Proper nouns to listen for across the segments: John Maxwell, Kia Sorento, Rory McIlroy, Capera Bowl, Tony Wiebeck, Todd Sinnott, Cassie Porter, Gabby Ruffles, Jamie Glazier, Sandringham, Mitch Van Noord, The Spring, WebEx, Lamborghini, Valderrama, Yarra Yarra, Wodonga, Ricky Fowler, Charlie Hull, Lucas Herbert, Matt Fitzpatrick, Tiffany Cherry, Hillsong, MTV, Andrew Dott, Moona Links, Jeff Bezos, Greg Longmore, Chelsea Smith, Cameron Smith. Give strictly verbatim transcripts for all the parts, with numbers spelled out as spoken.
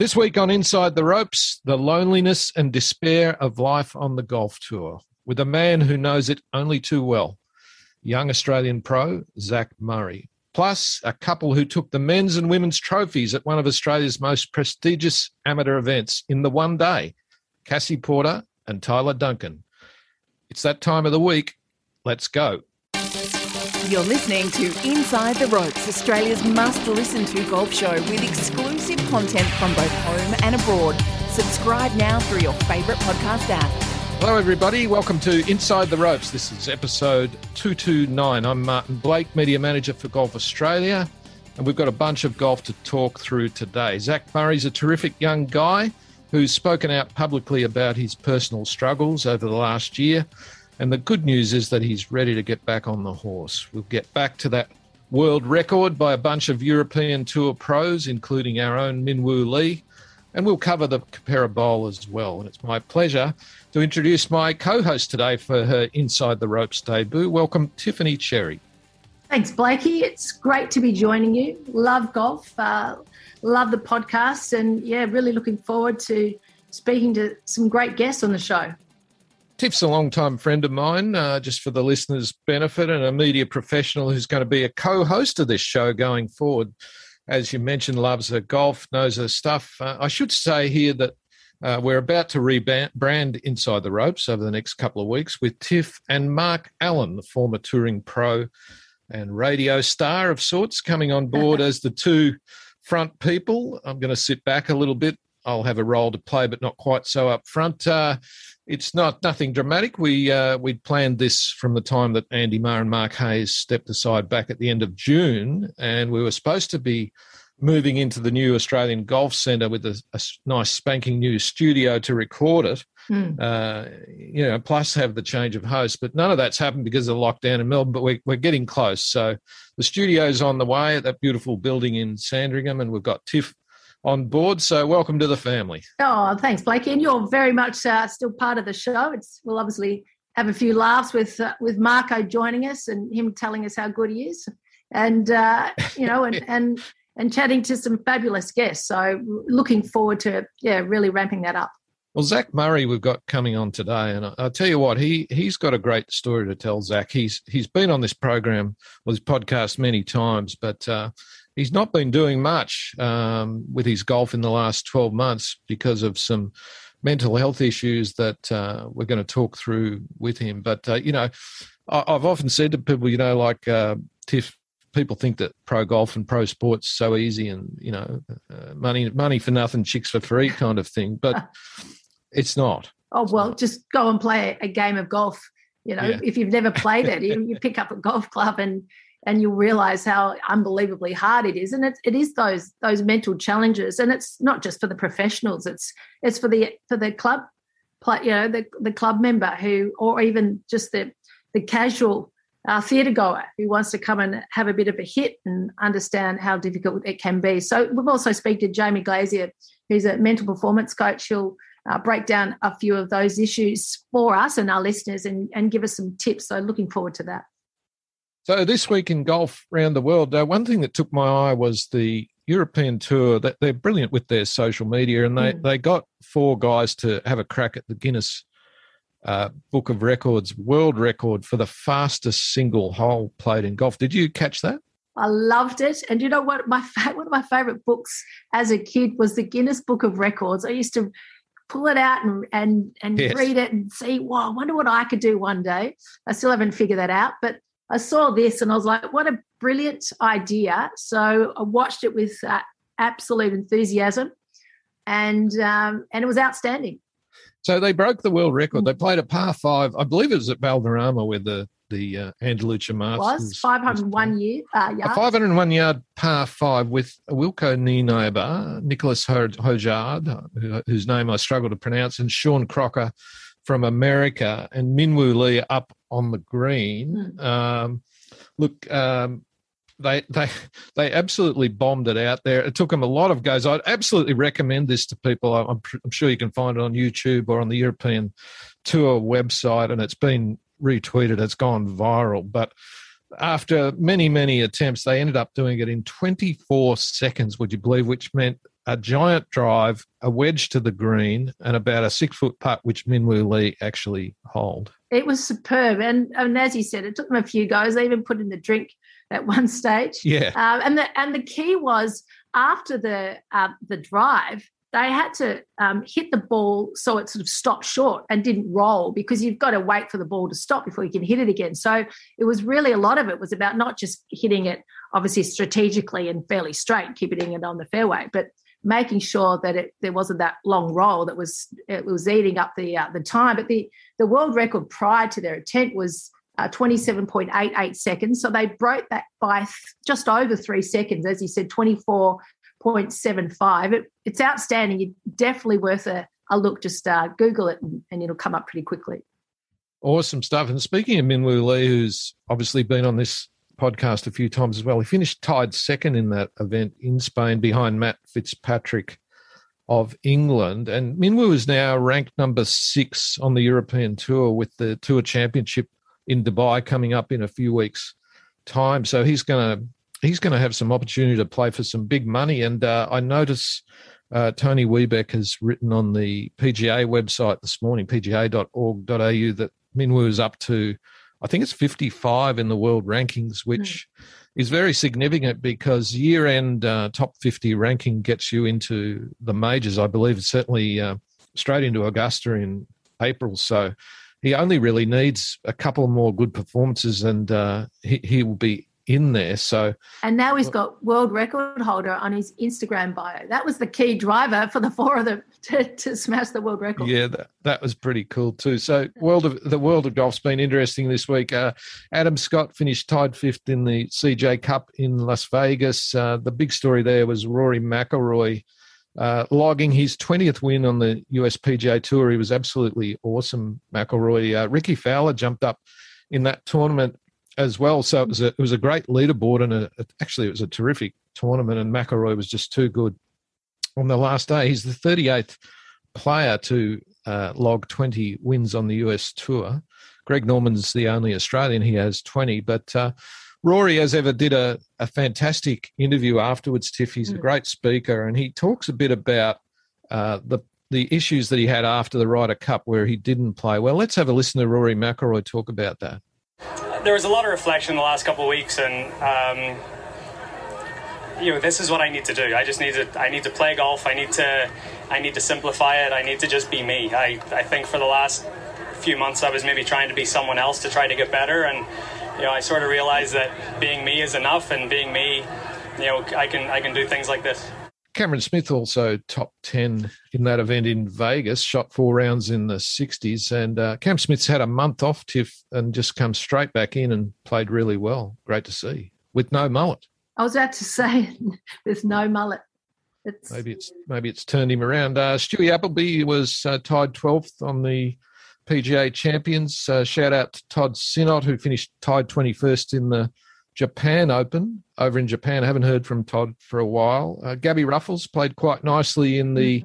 This week on Inside the Ropes, the loneliness and despair of life on the golf tour with a man who knows it only too well, young Australian pro Zach Murray, plus a couple who took the men's and women's trophies at one of Australia's most prestigious amateur events in the one day, Cassie Porter and Tyler Duncan. It's that time of the week. Let's go. You're listening to Inside the Ropes, Australia's must-listen to golf show with exclusive content from both home and abroad. Subscribe now through your favourite podcast app. Hello, everybody. Welcome to Inside the Ropes. This is episode two two nine. I'm Martin Blake, Media Manager for Golf Australia, and we've got a bunch of golf to talk through today. Zach Murray's a terrific young guy who's spoken out publicly about his personal struggles over the last year. And the good news is that he's ready to get back on the horse. We'll get back to that world record by a bunch of European Tour pros, including our own Minwoo Lee. And we'll cover the Capera Bowl as well. And it's my pleasure to introduce my co-host today for her Inside the Ropes debut. Welcome, Tiffany Cherry. Thanks, Blakey. It's great to be joining you. Love golf, uh, love the podcast. And, yeah, really looking forward to speaking to some great guests on the show. Tiff's a long-time friend of mine, uh, just for the listeners' benefit, and a media professional who's going to be a co-host of this show going forward. As you mentioned, loves her golf, knows her stuff. Uh, I should say here that uh, we're about to rebrand Inside the Ropes over the next couple of weeks with Tiff and Mark Allen, the former touring pro and radio star of sorts, coming on board as the two front people. I'm going to sit back a little bit. I'll have a role to play, but not quite so up front. Uh, It's not nothing dramatic. We uh, we'd planned this from the time that Andy Maher and Mark Hayes stepped aside back at the end of June, and we were supposed to be moving into the new Australian Golf Centre with a, a nice spanking new studio to record it, mm. uh, you know, plus have the change of host. But none of that's happened because of the lockdown in Melbourne, but we're, we're getting close. So the studio's on the way at that beautiful building in Sandringham, and we've got Tiff on board, so welcome to the family. Oh, thanks, Blakey, and you're very much uh, still part of the show. It's, we'll obviously have a few laughs with uh, with Marco joining us and him telling us how good he is, and uh, you know, and, and and chatting to some fabulous guests. So looking forward to yeah, really ramping that up. Well, Zach Murray, we've got coming on today, and I'll tell you what, he he's got a great story to tell. Zach, he's he's been on this program, well, this podcast many times, but. Uh, He's not been doing much um, with his golf in the last twelve months because of some mental health issues that uh, we're going to talk through with him. But, uh, you know, I- I've often said to people, you know, like uh, Tiff, people think that pro golf and pro sports so easy and, you know, uh, money money for nothing, chicks for free kind of thing. But it's not. Oh, well, not. Just go and play a game of golf. You know, yeah. If you've never played it, you, you pick up a golf club and – and you'll realise how unbelievably hard it is. And it, it is those those mental challenges. And it's not just for the professionals. It's it's for the for the club, you know, the, the club member who, or even just the, the casual uh, theatre goer who wants to come and have a bit of a hit and understand how difficult it can be. So we've also spoken to Jamie Glazier, who's a mental performance coach. She'll uh, break down a few of those issues for us and our listeners and, and give us some tips. So looking forward to that. So this week in golf around the world, uh, one thing that took my eye was the European Tour. That they're brilliant with their social media, and they, mm. they got four guys to have a crack at the Guinness uh, Book of Records world record for the fastest single hole played in golf. Did you catch that? I loved it. And you know what? My fa- one of my favourite books as a kid was the Guinness Book of Records. I used to pull it out and and, and yes. read it and see, wow, I wonder what I could do one day. I still haven't figured that out, but I saw this and I was like, what a brilliant idea. So I watched it with uh, absolute enthusiasm and um, and it was outstanding. So they broke the world record. They played a par five. I believe it was at Valderrama where the, the uh, Andalusia Masters. It was five hundred one yards. A five hundred one yard par five with Wilco Nienaber, Nicholas Hojard, whose name I struggle to pronounce, and Sean Crocker from America, and Minwoo Lee up on the green. Mm. Um, look, um, they they they absolutely bombed it out there. It took them a lot of goes. I'd absolutely recommend this to people. I'm, I'm sure you can find it on YouTube or on the European Tour website, and it's been retweeted. It's gone viral. But after many, many attempts, they ended up doing it in twenty-four seconds, would you believe, which meant a giant drive, a wedge to the green, and about a six-foot putt, which Minwoo Lee actually holed. It was superb. And, and as you said, it took them a few goes. They even put in the drink at one stage. Yeah. Um, and, the, and the key was after the uh, the drive, they had to um, hit the ball so it sort of stopped short and didn't roll, because you've got to wait for the ball to stop before you can hit it again. So it was really, a lot of it was about not just hitting it obviously strategically and fairly straight, keeping it on the fairway, but making sure that it, there wasn't that long roll that was it was eating up the uh, the time. But the, the world record prior to their attempt was uh, twenty-seven point eight eight seconds. So they broke that by th- just over three seconds, as you said, twenty-four point seven five. It, it's outstanding. It's definitely worth a, a look. Just uh, Google it and, and it'll come up pretty quickly. Awesome stuff. And speaking of Minwoo Lee, who's obviously been on this podcast a few times as well, he finished tied second in that event in Spain behind Matt Fitzpatrick of England. And Minwoo is now ranked number six on the European Tour, with the Tour Championship in Dubai coming up in a few weeks' time. So he's going to he's going to have some opportunity to play for some big money. And uh, I notice uh, Tony Wiebeck has written on the P G A website this morning, p g a dot org dot a u, that Minwoo is up to, I think it's fifty-five in the world rankings, which mm. is very significant, because year-end uh, top fifty ranking gets you into the majors, I believe, certainly uh, straight into Augusta in April. So he only really needs a couple more good performances and uh, he, he will be in there. So, and now he's got world record holder on his Instagram bio. That was the key driver for the four of them to, to smash the world record. Yeah, that, that was pretty cool too. So world of the world of golf's been interesting this week. Uh, Adam Scott finished tied fifth in the C J Cup in Las Vegas. Uh, the big story there was Rory McIlroy uh, logging his twentieth win on the U S P G A Tour. He was absolutely awesome, McIlroy. Uh, Ricky Fowler jumped up in that tournament as well. So it was a, it was a great leaderboard, and a, actually it was a terrific tournament, and McIlroy was just too good on the last day. He's the thirty-eighth player to uh, log twenty wins on the U S Tour. Greg Norman's the only Australian. He has twenty. But uh, Rory, as ever, did a, a fantastic interview afterwards, Tiff. He's mm. a great speaker, and he talks a bit about uh, the the issues that he had after the Ryder Cup where he didn't play well. Let's have a listen to Rory McIlroy talk about that. There was a lot of reflection the last couple of weeks, and um, you know, this is what I need to do. I just need to. I need to play golf. I need to. I need to simplify it. I need to just be me. I. I think for the last few months, I was maybe trying to be someone else to try to get better, and you know, I sort of realized that being me is enough, and being me, you know, I can. I can do things like this. Cameron Smith also top ten in that event in Vegas, shot four rounds in the sixties. And uh, Cam Smith's had a month off, Tiff, and just come straight back in and played really well. Great to see. With no mullet. I was about to say, with no mullet. It's... Maybe it's maybe it's turned him around. Uh, Stewie Appleby was uh, tied twelfth on the P G A Champions. Uh, shout out to Todd Sinnott, who finished tied twenty-first in the Japan Open over in Japan. I haven't heard from Todd for a while. Uh, Gabby Ruffles played quite nicely in the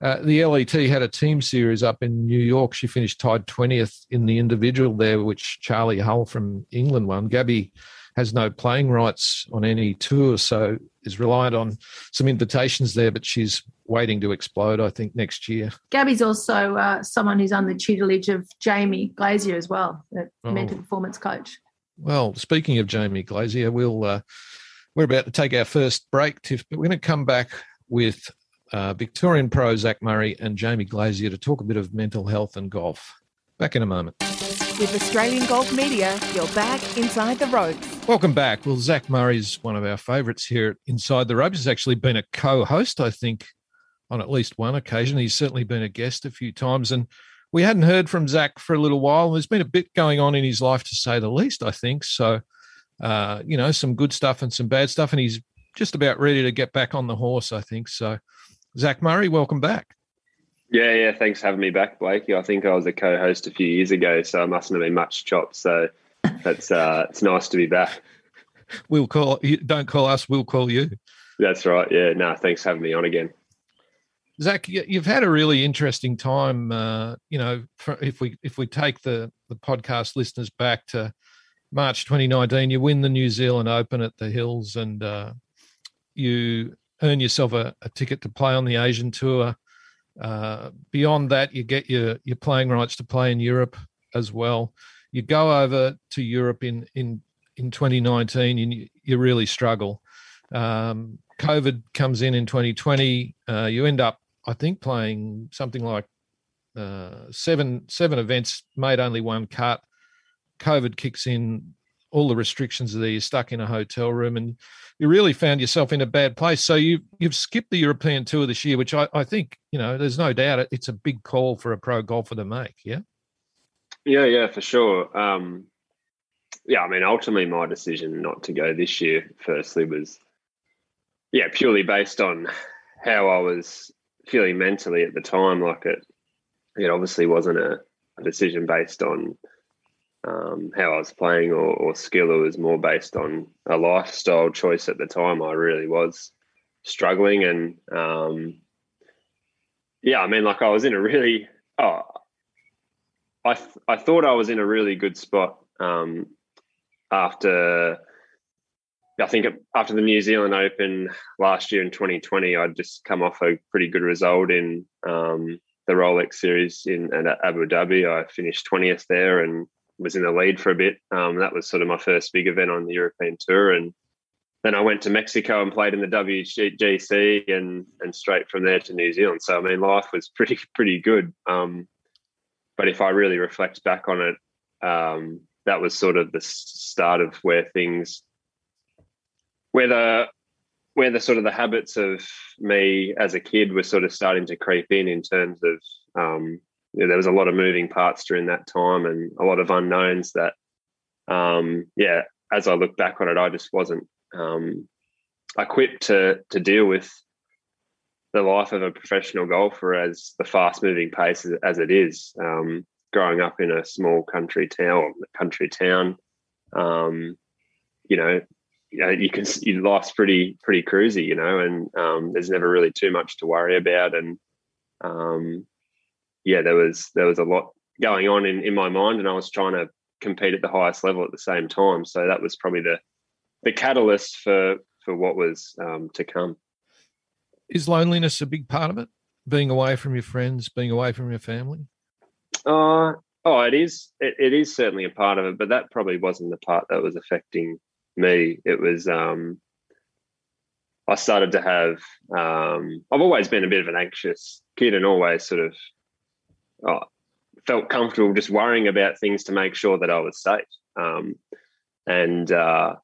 uh, the L E T, had a team series up in New York. She finished tied twentieth in the individual there, which Charlie Hull from England won. Gabby has no playing rights on any tour, so is reliant on some invitations there, but she's waiting to explode, I think, next year. Gabby's also uh, someone who's on the tutelage of Jamie Glazier as well, the oh. mental performance coach. Well, speaking of Jamie Glazier, we'll, uh, we're about to take our first break, Tiff, but we're going to come back with uh, Victorian pro Zach Murray and Jamie Glazier to talk a bit of mental health and golf. Back in a moment. With Australian Golf Media, you're back inside the ropes. Welcome back. Well, Zach Murray's one of our favourites here at Inside the Ropes. He's actually been a co-host, I think, on at least one occasion. He's certainly been a guest a few times, and we hadn't heard from Zach for a little while. There's been a bit going on in his life, to say the least, I think. So, uh, you know, some good stuff and some bad stuff, and he's just about ready to get back on the horse, I think. So, Zach Murray, welcome back. Yeah, yeah, thanks for having me back, Blakey. I think I was a co-host a few years ago, so I mustn't have been much chopped. So that's uh, it's nice to be back. We'll call you. Don't call us, we'll call you. That's right, yeah. No, thanks for having me on again. Zach, you've had a really interesting time, uh, you know, if we if we take the, the podcast listeners back to March twenty nineteen, you win the New Zealand Open at the Hills, and uh, you earn yourself a, a ticket to play on the Asian tour. Uh, beyond that, you get your, your playing rights to play in Europe as well. You go over to Europe in in, in twenty nineteen and you, you really struggle. Um, COVID comes in in twenty twenty. Uh, you end up, I think, playing something like uh, seven seven events, made only one cut. COVID kicks in, all the restrictions are there, you're stuck in a hotel room, and you really found yourself in a bad place. So you, you've skipped the European tour this year, which I, I think, you know, there's no doubt it's a big call for a pro golfer to make, yeah? Yeah, yeah, for sure. Um, yeah, I mean, ultimately my decision not to go this year, firstly, was, yeah, purely based on how I was feeling mentally at the time. Like it, it obviously wasn't a, a decision based on Um, how I was playing or, or skill. It was more based on a lifestyle choice at the time. I really was struggling, and um, yeah, I mean, like I was in a really, oh, I th- I thought I was in a really good spot um, after, I think after the New Zealand Open last year in twenty twenty, I'd just come off a pretty good result in um, the Rolex Series in at Abu Dhabi. I finished twentieth there and was in the lead for a bit. Um, that was sort of my first big event on the European tour. And then I went to Mexico and played in the W G C and and straight from there to New Zealand. So, I mean, life was pretty, pretty good. Um, but if I really reflect back on it, um, that was sort of the start of where things, where the, where the sort of the habits of me as a kid were sort of starting to creep in, in terms of, um, yeah, there was a lot of moving parts during that time and a lot of unknowns that, um, yeah, as I look back on it, I just wasn't um, equipped to to deal with the life of a professional golfer as the fast-moving pace as it is. Um, growing up in a small country town, country town, um, you know, you know, you can you life's pretty pretty cruisy, you know, and um, there's never really too much to worry about, and um, yeah, there was there was a lot going on in, in my mind, and I was trying to compete at the highest level at the same time. So that was probably the the catalyst for for what was um, to come. Is loneliness a big part of it? Being away from your friends, being away from your family? Uh, oh, it is. It, it is certainly a part of it, but that probably wasn't the part that was affecting me. It was um, I started to have. Um, I've always been a bit of an anxious kid, and always sort of. I felt comfortable just worrying about things to make sure that I was safe. Um, and uh,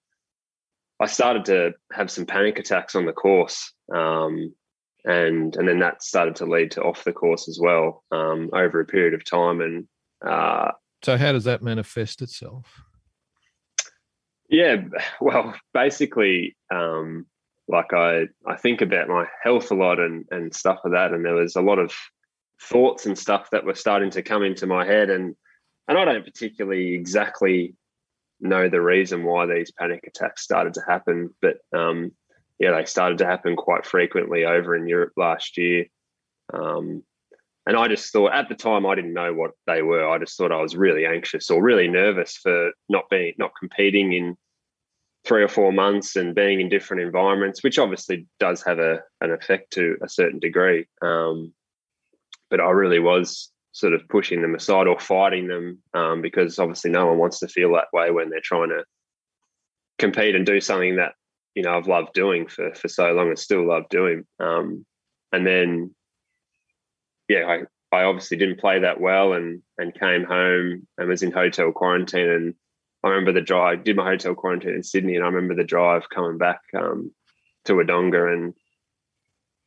I started to have some panic attacks on the course. Um, and and then that started to lead to off the course as well um, over a period of time. And uh, so how does that manifest itself? Yeah, well, basically, um, like I, I think about my health a lot and, and stuff like that. And there was a lot of thoughts and stuff that were starting to come into my head, and and I don't particularly exactly know the reason why these panic attacks started to happen, but um yeah, they started to happen quite frequently over in Europe last year, um and I just thought at the time I didn't know what they were. I just thought I was really anxious or really nervous for not being not competing in three or four months and being in different environments, which obviously does have a an effect to a certain degree. um But I really was sort of pushing them aside or fighting them, um, because obviously no one wants to feel that way when they're trying to compete and do something that, you know, I've loved doing for, for so long and still love doing. Um, and then, yeah, I, I obviously didn't play that well and and came home and was in hotel quarantine. And I remember the drive, I did my hotel quarantine in Sydney, and I remember the drive coming back um, to Wodonga. And,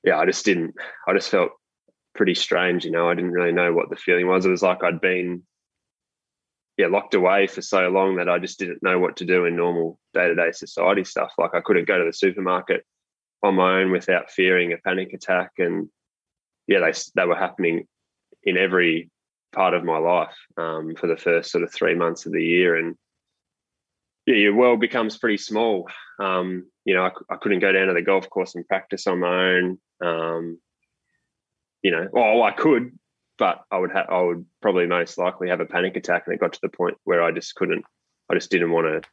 yeah, I just didn't, I just felt pretty strange, you know. I didn't really know what the feeling was. It was like I'd been, yeah, locked away for so long that I just didn't know what to do in normal day-to-day society stuff. Like I couldn't go to the supermarket on my own without fearing a panic attack, and yeah, they they were happening in every part of my life um, for the first sort of three months of the year. And yeah, your world becomes pretty small. Um, you know, I, I couldn't go down to the golf course and practice on my own. Um, You know, well, I could, but I would have, I would probably most likely have a panic attack. And it got to the point where I just couldn't, I just didn't want to,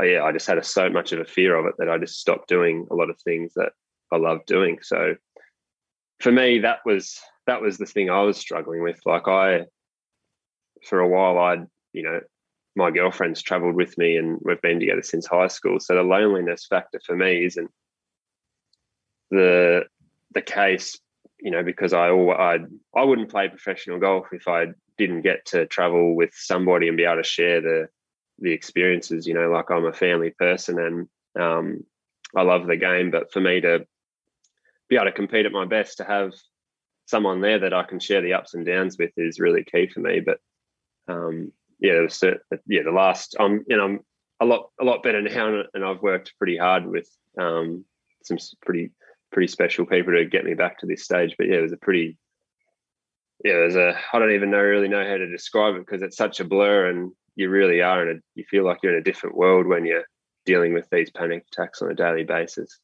oh yeah, I just had a, so much of a fear of it that I just stopped doing a lot of things that I love doing. So for me, that was that was the thing I was struggling with. Like I, for a while, I'd, you know, my girlfriend's travelled with me and we've been together since high school. So the loneliness factor for me isn't the the case, you know, because I I I wouldn't play professional golf if I didn't get to travel with somebody and be able to share the the experiences. You know, like I'm a family person and um, I love the game, but for me to be able to compete at my best, to have someone there that I can share the ups and downs with is really key for me. But um, yeah, there was, yeah, the last I'm you know I'm a lot a lot better now, and I've worked pretty hard with um, some pretty pretty special people to get me back to this stage. But yeah, it was a pretty yeah, it was a I don't even know really know how to describe it because it's such a blur, and you really are in a you feel like you're in a different world when you're dealing with these panic attacks on a daily basis.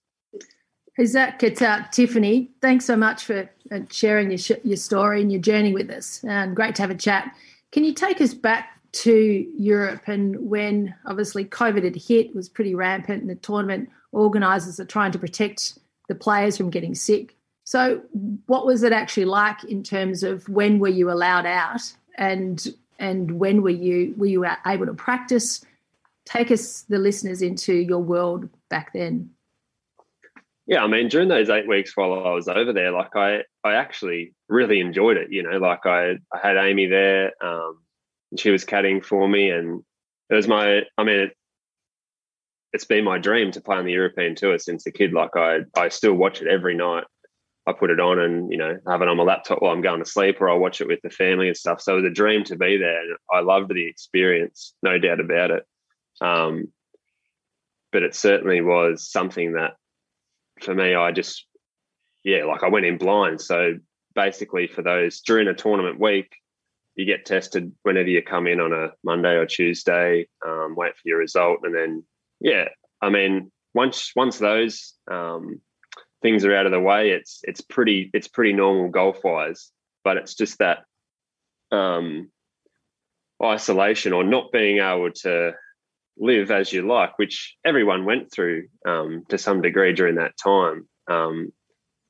Zach, it's uh, Tiffany. Thanks so much for sharing your sh- your story and your journey with us. Um, great to have a chat. Can you take us back to Europe and when obviously COVID had hit, was pretty rampant, and the tournament organisers are trying to protect the players from getting sick. So what was it actually like in terms of when were you allowed out and and when were you were you able to practice? Take us, the listeners, into your world back then. Yeah, I mean, during those eight weeks while I was over there, like I, I actually really enjoyed it. You know, like I, I had Amy there, um, and she was caddying for me, and it was my, I mean, it, it's been my dream to play on the European tour since a kid. Like I, I still watch it every night. I put it on and, you know, have it on my laptop while I'm going to sleep, or I watch it with the family and stuff. So it was a dream to be there. And I loved the experience, no doubt about it. Um, but it certainly was something that, for me, I just, yeah, like I went in blind. So basically for those, during a tournament week, you get tested whenever you come in on a Monday or Tuesday, um, wait for your result. And then, yeah, I mean, once once those um, things are out of the way, it's it's pretty it's pretty normal golf-wise. But it's just that um, isolation or not being able to live as you like, which everyone went through um, to some degree during that time. Um,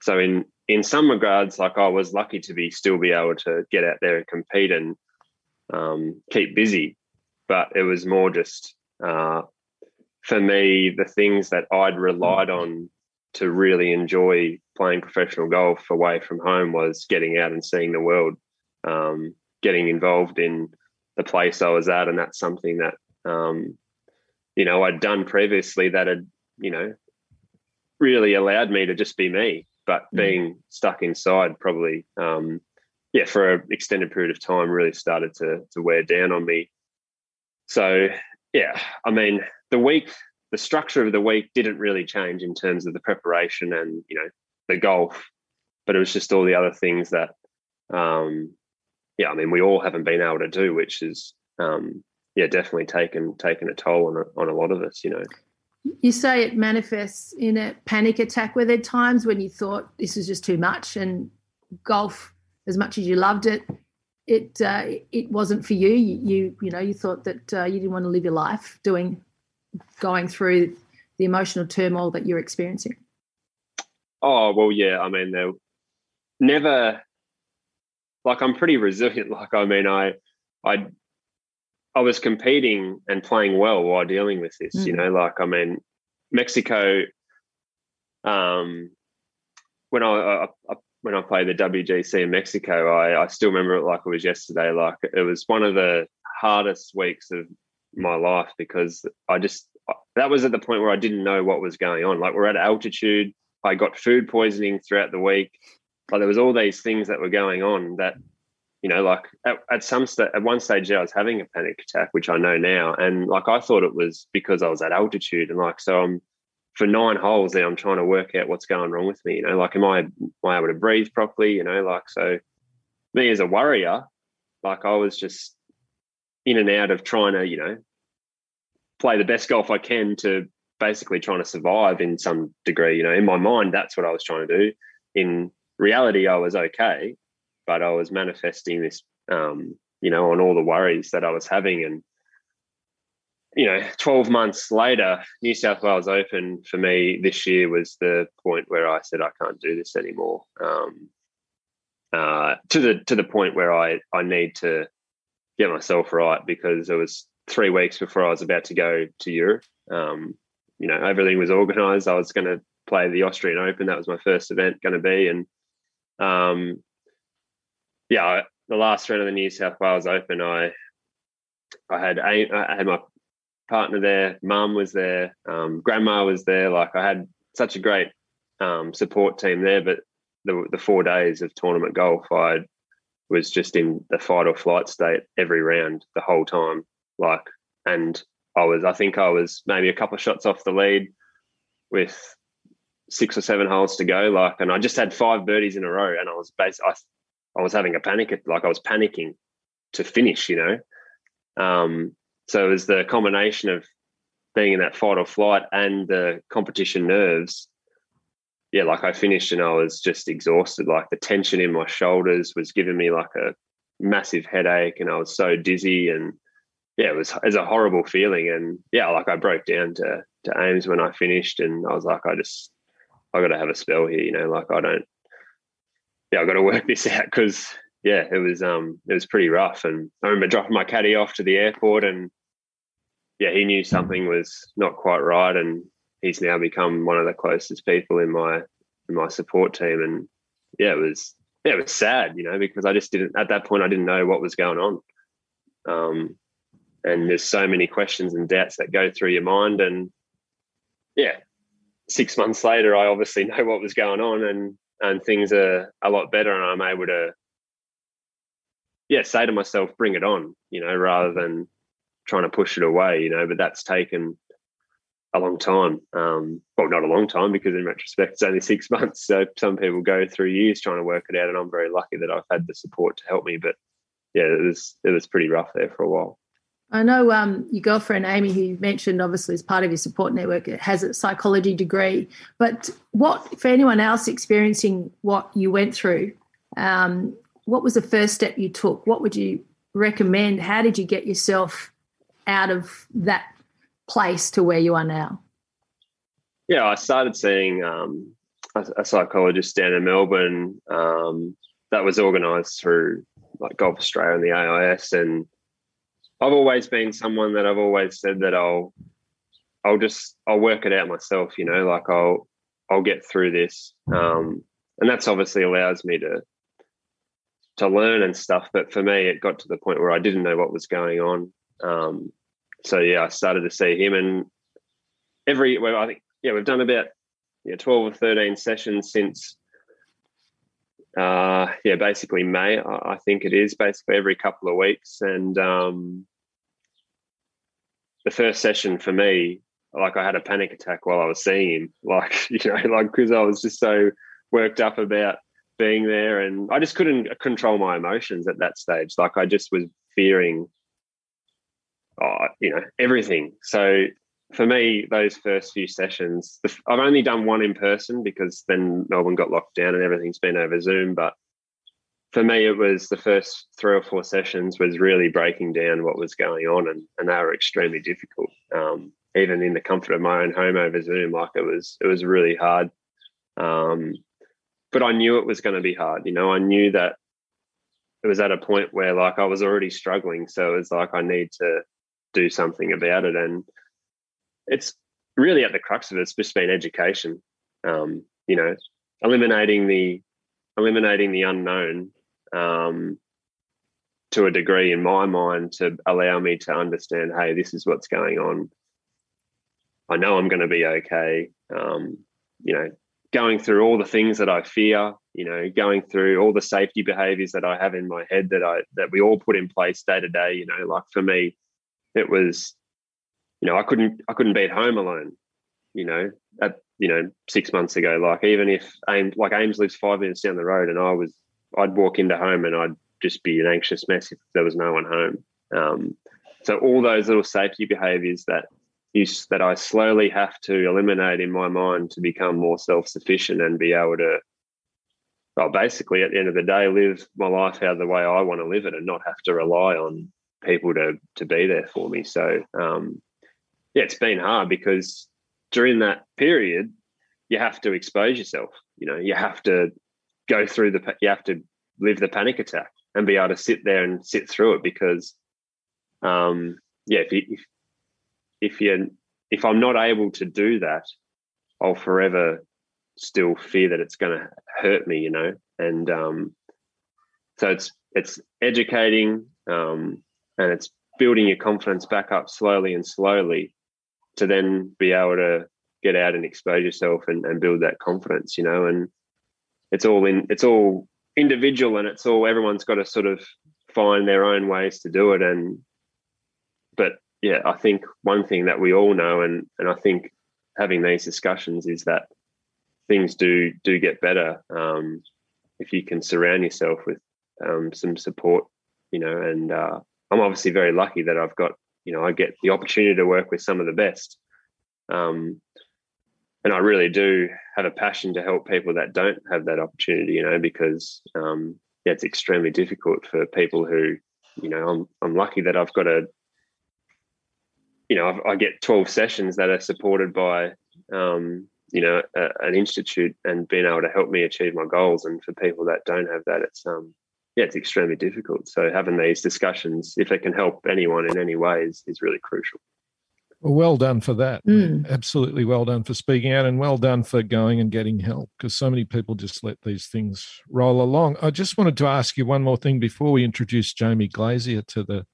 so in in some regards, like I was lucky to be still be able to get out there and compete and um, keep busy. But it was more just uh, for me, the things that I'd relied on to really enjoy playing professional golf away from home was getting out and seeing the world, um, getting involved in the place I was at. And that's something that, um, you know, I'd done previously that had, you know, really allowed me to just be me, but being mm. stuck inside probably, um, yeah, for an extended period of time really started to to wear down on me. So, yeah, I mean, the week, the structure of the week didn't really change in terms of the preparation and, you know, the golf, but it was just all the other things that, um, yeah, I mean, we all haven't been able to do, which is, um, yeah, definitely taken taken a toll on a, on a lot of us, you know. You say it manifests in a panic attack. Were there times when you thought this is just too much and golf, as much as you loved it, it uh, it wasn't for you? You you, you know, you thought that uh, you didn't want to live your life doing, going through the emotional turmoil that you're experiencing? Oh, well, yeah, I mean, there never, like I'm pretty resilient. Like, I mean, I I... I was competing and playing well while dealing with this, mm. you know, like, I mean, Mexico, um, when I, I when I played the W G C in Mexico, I, I still remember it like it was yesterday. Like it was one of the hardest weeks of my life because I just, that was at the point where I didn't know what was going on. Like we're at altitude. I got food poisoning throughout the week. Like there was all these things that were going on that, you know, like at, at some st- at one stage I was having a panic attack, which I know now. And like, I thought it was because I was at altitude and like, so I'm for nine holes there, I'm trying to work out what's going wrong with me. You know, like, am I, am I able to breathe properly? You know, like, so me as a worrier, like I was just in and out of trying to, you know, play the best golf I can to basically trying to survive in some degree. You know, in my mind, that's what I was trying to do. In reality, I was okay, but I was manifesting this, um, you know, on all the worries that I was having. And you know, twelve months later, New South Wales Open for me this year was the point where I said, I can't do this anymore. Um, uh, to the to the point where I, I need to get myself right, because it was three weeks before I was about to go to Europe. Um, you know, everything was organised. I was going to play the Austrian Open. That was my first event going to be. And, um, yeah, the last round of the New South Wales Open, I I had I had my partner there, mum was there, um, grandma was there. Like, I had such a great um, support team there. But the, the four days of tournament golf, I was just in the fight or flight state every round the whole time. Like, and I was, I think I was maybe a couple of shots off the lead with six or seven holes to go. Like, and I just had five birdies in a row, and I was basically, I, I was having a panic, like I was panicking to finish, you know? Um, so it was the combination of being in that fight or flight and the competition nerves. Yeah, like I finished and I was just exhausted. Like, the tension in my shoulders was giving me like a massive headache, and I was so dizzy, and yeah, it was, it was a horrible feeling. And yeah, like I broke down to to Ames when I finished, and I was like, I just, I got to have a spell here, you know? Like, I don't, yeah, I got to work this out, because yeah, it was um it was pretty rough. And I remember dropping my caddy off to the airport, and yeah, he knew something was not quite right, and he's now become one of the closest people in my in my support team. And yeah, it was yeah, it was sad, you know, because I just didn't, at that point I didn't know what was going on. Um, and there's so many questions and doubts that go through your mind. And yeah, six months later, I obviously know what was going on, and and things are a lot better, and I'm able to yeah, say to myself, bring it on, you know, rather than trying to push it away, you know. But that's taken a long time. Um, well, not a long time, because in retrospect, it's only six months. So some people go through years trying to work it out, and I'm very lucky that I've had the support to help me. But yeah, it was it was pretty rough there for a while. I know um, your girlfriend, Amy, who you mentioned, obviously is part of your support network, has a psychology degree. But what, for anyone else experiencing what you went through, um, what was the first step you took? What would you recommend? How did you get yourself out of that place to where you are now? Yeah, I started seeing um, a, a psychologist down in Melbourne um, that was organised through like Golf Australia and the A I S. And I've always been someone that I've always said that I'll, I'll just I'll work it out myself. You know, like I'll I'll get through this, um, and that's obviously allows me to to learn and stuff. But for me, it got to the point where I didn't know what was going on. Um, So, yeah, I started to see him, and every, well, I think, yeah, we've done about yeah, twelve or thirteen sessions since, uh, yeah, basically May, I, I think it is, basically every couple of weeks. And um, the first session for me, like I had a panic attack while I was seeing him, like, you know, like, because I was just so worked up about being there, and I just couldn't control my emotions at that stage. Like, I just was fearing Oh, you know, everything. So for me, those first few sessions, I've only done one in person, because then Melbourne got locked down and everything's been over Zoom. But for me, it was the first three or four sessions was really breaking down what was going on, and, and they were extremely difficult. Um, even in the comfort of my own home over Zoom, like it was, it was really hard. Um, but I knew it was going to be hard. You know, I knew that it was at a point where like I was already struggling. So it was like, I need to do something about it. And it's really at the crux of it, it's just been education, um you know, eliminating the eliminating the unknown um to a degree in my mind to allow me to understand, hey, this is what's going on, I know I'm going to be okay. Um you know, going through all the things that I fear, you know, going through all the safety behaviors that I have in my head that I that we all put in place day to day. You know, like for me, it was, you know, I couldn't, I couldn't be at home alone, you know, at, you know, six months ago. Like even if Ames, like Ames lives five minutes down the road, and I was, I'd walk into home and I'd just be an anxious mess if there was no one home. Um, so all those little safety behaviors that you, that I slowly have to eliminate in my mind to become more self-sufficient and be able to, well, basically at the end of the day, live my life how the way I want to live it, and not have to rely on people to to be there for me. So um yeah, it's been hard because during that period, you have to expose yourself. You know, you have to go through the, you have to live the panic attack and be able to sit there and sit through it because, um, yeah, if you, if, if you, if I'm not able to do that, I'll forever still fear that it's going to hurt me, you know? And, um, so it's, it's educating, um, and it's building your confidence back up slowly and slowly to then be able to get out and expose yourself and, and build that confidence, you know, and it's all in, it's all individual and it's all, everyone's got to sort of find their own ways to do it. And, but yeah, I think one thing that we all know, and, and I think having these discussions is that things do, do get better. Um, if you can surround yourself with um, some support, you know, and uh, I'm obviously very lucky that I've got, you know, I get the opportunity to work with some of the best. Um, and I really do have a passion to help people that don't have that opportunity, you know, because um, yeah, it's extremely difficult for people who, you know, I'm, I'm lucky that I've got a, you know, I've, I get twelve sessions that are supported by, um, you know, a, an institute and being able to help me achieve my goals. And for people that don't have that, it's, um, yeah, it's extremely difficult. So having these discussions, if it can help anyone in any way, is, is really crucial. Well, well done for that. Mm. Absolutely well done for speaking out and well done for going and getting help because so many people just let these things roll along. I just wanted to ask you one more thing before we introduce Jamie Glazier to the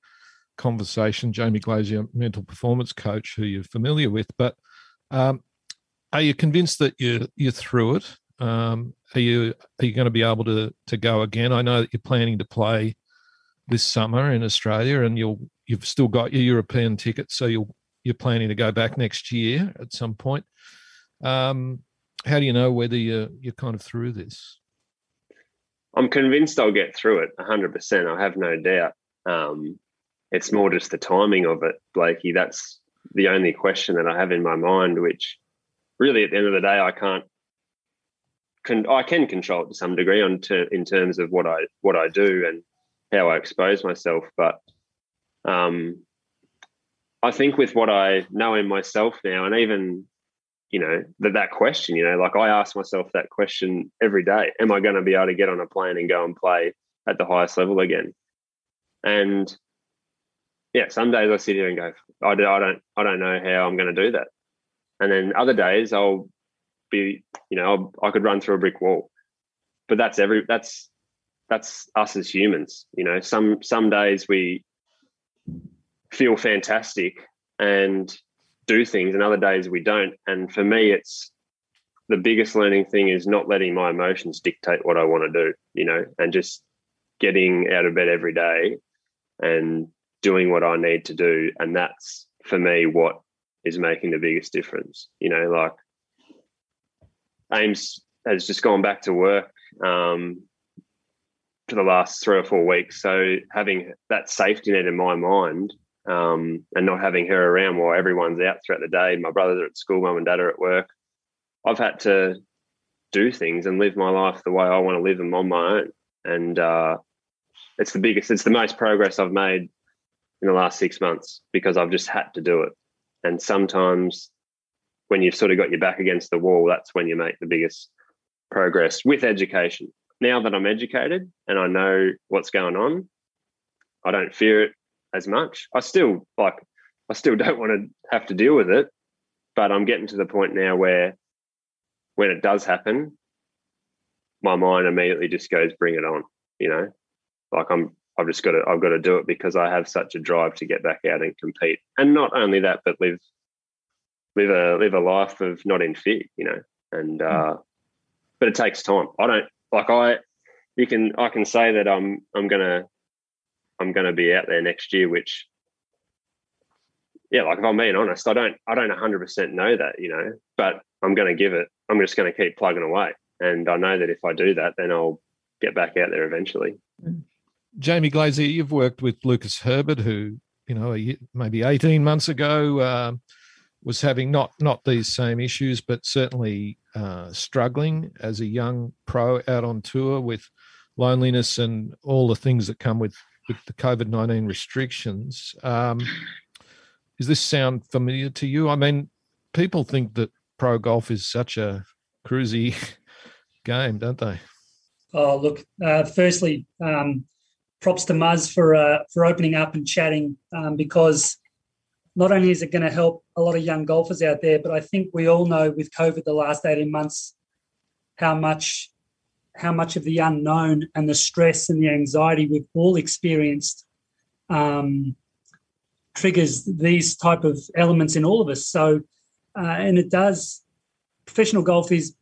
conversation. Jamie Glazier, mental performance coach who you're familiar with, but um, are you convinced that you, you're through it? Um, are you are you going to be able to to go again? I know that you're planning to play this summer in Australia and you'll, you've still got your European ticket, so you'll you're planning to go back next year at some point. Um, how do you know whether you're, you're kind of through this? I'm convinced I'll get through it one hundred percent. I have no doubt. Um, it's more just the timing of it, Blakey. That's the only question that I have in my mind, which really at the end of the day, I can't, can, I can control it to some degree on ter- in terms of what I, what I do and how I expose myself. But, um, I think with what I know in myself now, and even, you know, that, that question, you know, like I ask myself that question every day, am I going to be able to get on a plane and go and play at the highest level again? And yeah, some days I sit here and go, I don't, I don't, I don't know how I'm going to do that. And then other days I'll be, you know, I'll, I could run through a brick wall, but that's every, that's, that's us as humans, you know, some, some days we feel fantastic and do things and other days we don't. And for me, it's the biggest learning thing is not letting my emotions dictate what I want to do, you know, and just getting out of bed every day and doing what I need to do. And that's for me what is making the biggest difference. You know, like Ames has just gone back to work um for the last three or four weeks, so having that safety net in my mind Um, and not having her around while everyone's out throughout the day. My brothers are at school, mum and dad are at work. I've had to do things and live my life the way I want to live them on my own. And uh, it's the biggest, it's the most progress I've made in the last six months because I've just had to do it. And sometimes when you've sort of got your back against the wall, that's when you make the biggest progress with education. Now that I'm educated and I know what's going on, I don't fear it as much. I still like, I still don't want to have to deal with it, but I'm getting to the point now where when it does happen, my mind immediately just goes, bring it on, you know, like I'm, I've just got to, I've got to do it because I have such a drive to get back out and compete. And not only that, but live, live a, live a life of not in fear, you know, and, uh, but it takes time. I don't like, I, you can, I can say that I'm, I'm going to, I'm going to be out there next year, which, yeah, like if I'm being honest, I don't, I don't one hundred percent know that, you know, but I'm going to give it, I'm just going to keep plugging away. And I know that if I do that, then I'll get back out there eventually. Jamie Glazier, you've worked with Lucas Herbert, who, you know, maybe eighteen months ago uh, was having not, not these same issues, but certainly uh, struggling as a young pro out on tour with loneliness and all the things that come with with the COVID nineteen restrictions. Um, Does this sound familiar to you? I mean, people think that pro golf is such a cruisy game, don't they? Oh, look, uh, firstly, um, props to Muzz for uh, for opening up and chatting, um, because not only is it going to help a lot of young golfers out there, but I think we all know with COVID the last eighteen months how much how much of the unknown and the stress and the anxiety we've all experienced um, triggers these type of elements in all of us. So, uh, and it does, professional golf is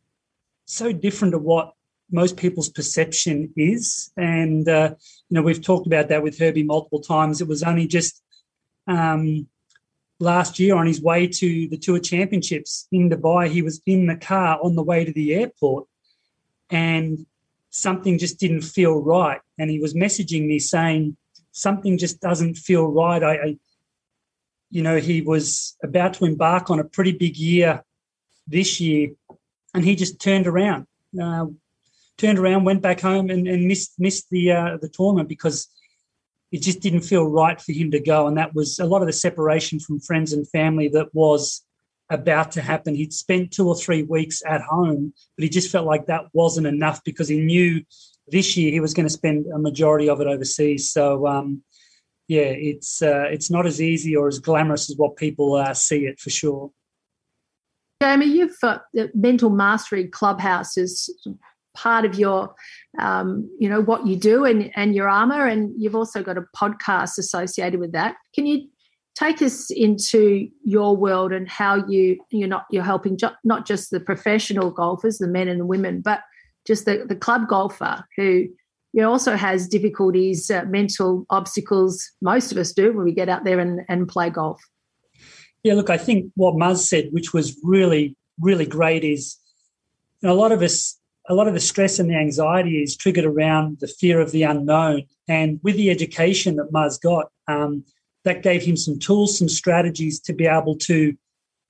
so different to what most people's perception is. And, uh, you know, we've talked about that with Herbie multiple times. It was only just um, last year on his way to the Tour Championships in Dubai, he was in the car on the way to the airport and something just didn't feel right. And he was messaging me saying, something just doesn't feel right. I, I you know, he was about to embark on a pretty big year this year, and he just turned around, uh, turned around, went back home and, and missed missed the uh, the tournament because it just didn't feel right for him to go. And that was a lot of the separation from friends and family that was about to happen. He'd spent two or three weeks at home, but he just felt like that wasn't enough because he knew this year he was going to spend a majority of it overseas. So, um, yeah, it's uh, it's not as easy or as glamorous as what people uh, see it for sure. Jamie, you've uh, the Mental Mastery Clubhouse is part of your, um, you know, what you do and, and your armour, and you've also got a podcast associated with that. Can you take us into your world and how you you're not you're helping jo- not just the professional golfers, the men and the women, but just the, the club golfer who, you know, also has difficulties, uh, mental obstacles, most of us do when we get out there and, and play golf. Yeah, look, I think what Muzz said, which was really, really great, is, you know, a lot of us, a lot of the stress and the anxiety is triggered around the fear of the unknown. And with the education that Muzz got, um, that gave him some tools, some strategies to be able to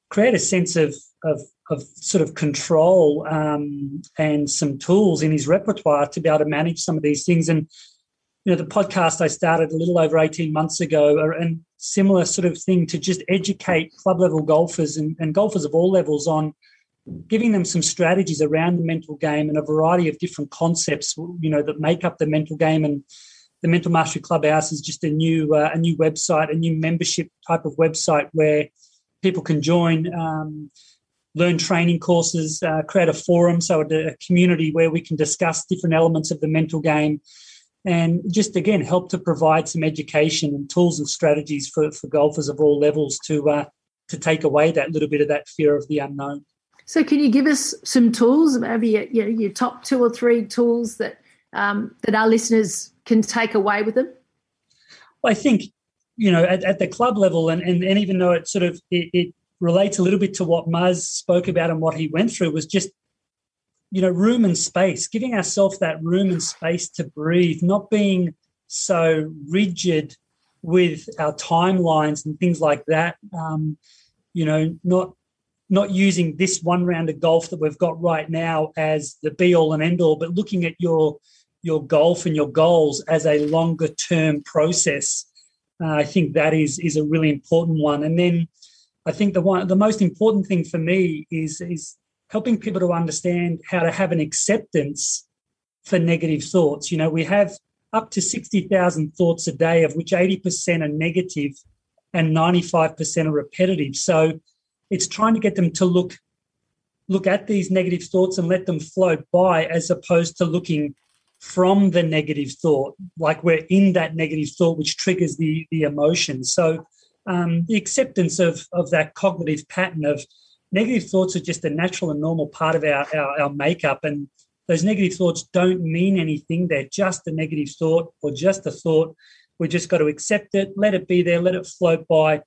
create a sense of, of, of sort of control um, and some tools in his repertoire to be able to manage some of these things. And, you know, the podcast I started a little over eighteen months ago, and similar sort of thing, to just educate club-level golfers and, and golfers of all levels on giving them some strategies around the mental game and a variety of different concepts, you know, that make up the mental game. And the Mental Mastery Clubhouse is just a new uh, a new website, a new membership type of website where people can join, um, learn training courses, uh, create a forum, so a, a community where we can discuss different elements of the mental game and just, again, help to provide some education and tools and strategies for, for golfers of all levels to uh, to take away that little bit of that fear of the unknown. So can you give us some tools, maybe your, your top two or three tools that um, that our listeners can take away with them? Well, I think, you know, at, at the club level, and, and, and even though it sort of it, it relates a little bit to what Muzz spoke about and what he went through, was just, you know, room and space, giving ourselves that room and space to breathe, not being so rigid with our timelines and things like that, um, you know, not not using this one round of golf that we've got right now as the be-all and end-all, but looking at your your golf and your goals as a longer-term process. Uh, I think that is is a really important one. And then I think the one, the most important thing for me is is helping people to understand how to have an acceptance for negative thoughts. You know, we have up to sixty thousand thoughts a day, of which eighty percent are negative and ninety-five percent are repetitive. So it's trying to get them to look look at these negative thoughts and let them float by, as opposed to looking from the negative thought, like we're in that negative thought, which triggers the, the emotion. So Um, the acceptance of, of that cognitive pattern of negative thoughts are just a natural and normal part of our, our, our makeup, and those negative thoughts don't mean anything. They're just a negative thought or just a thought. We just got to accept it, let it be there, let it float by,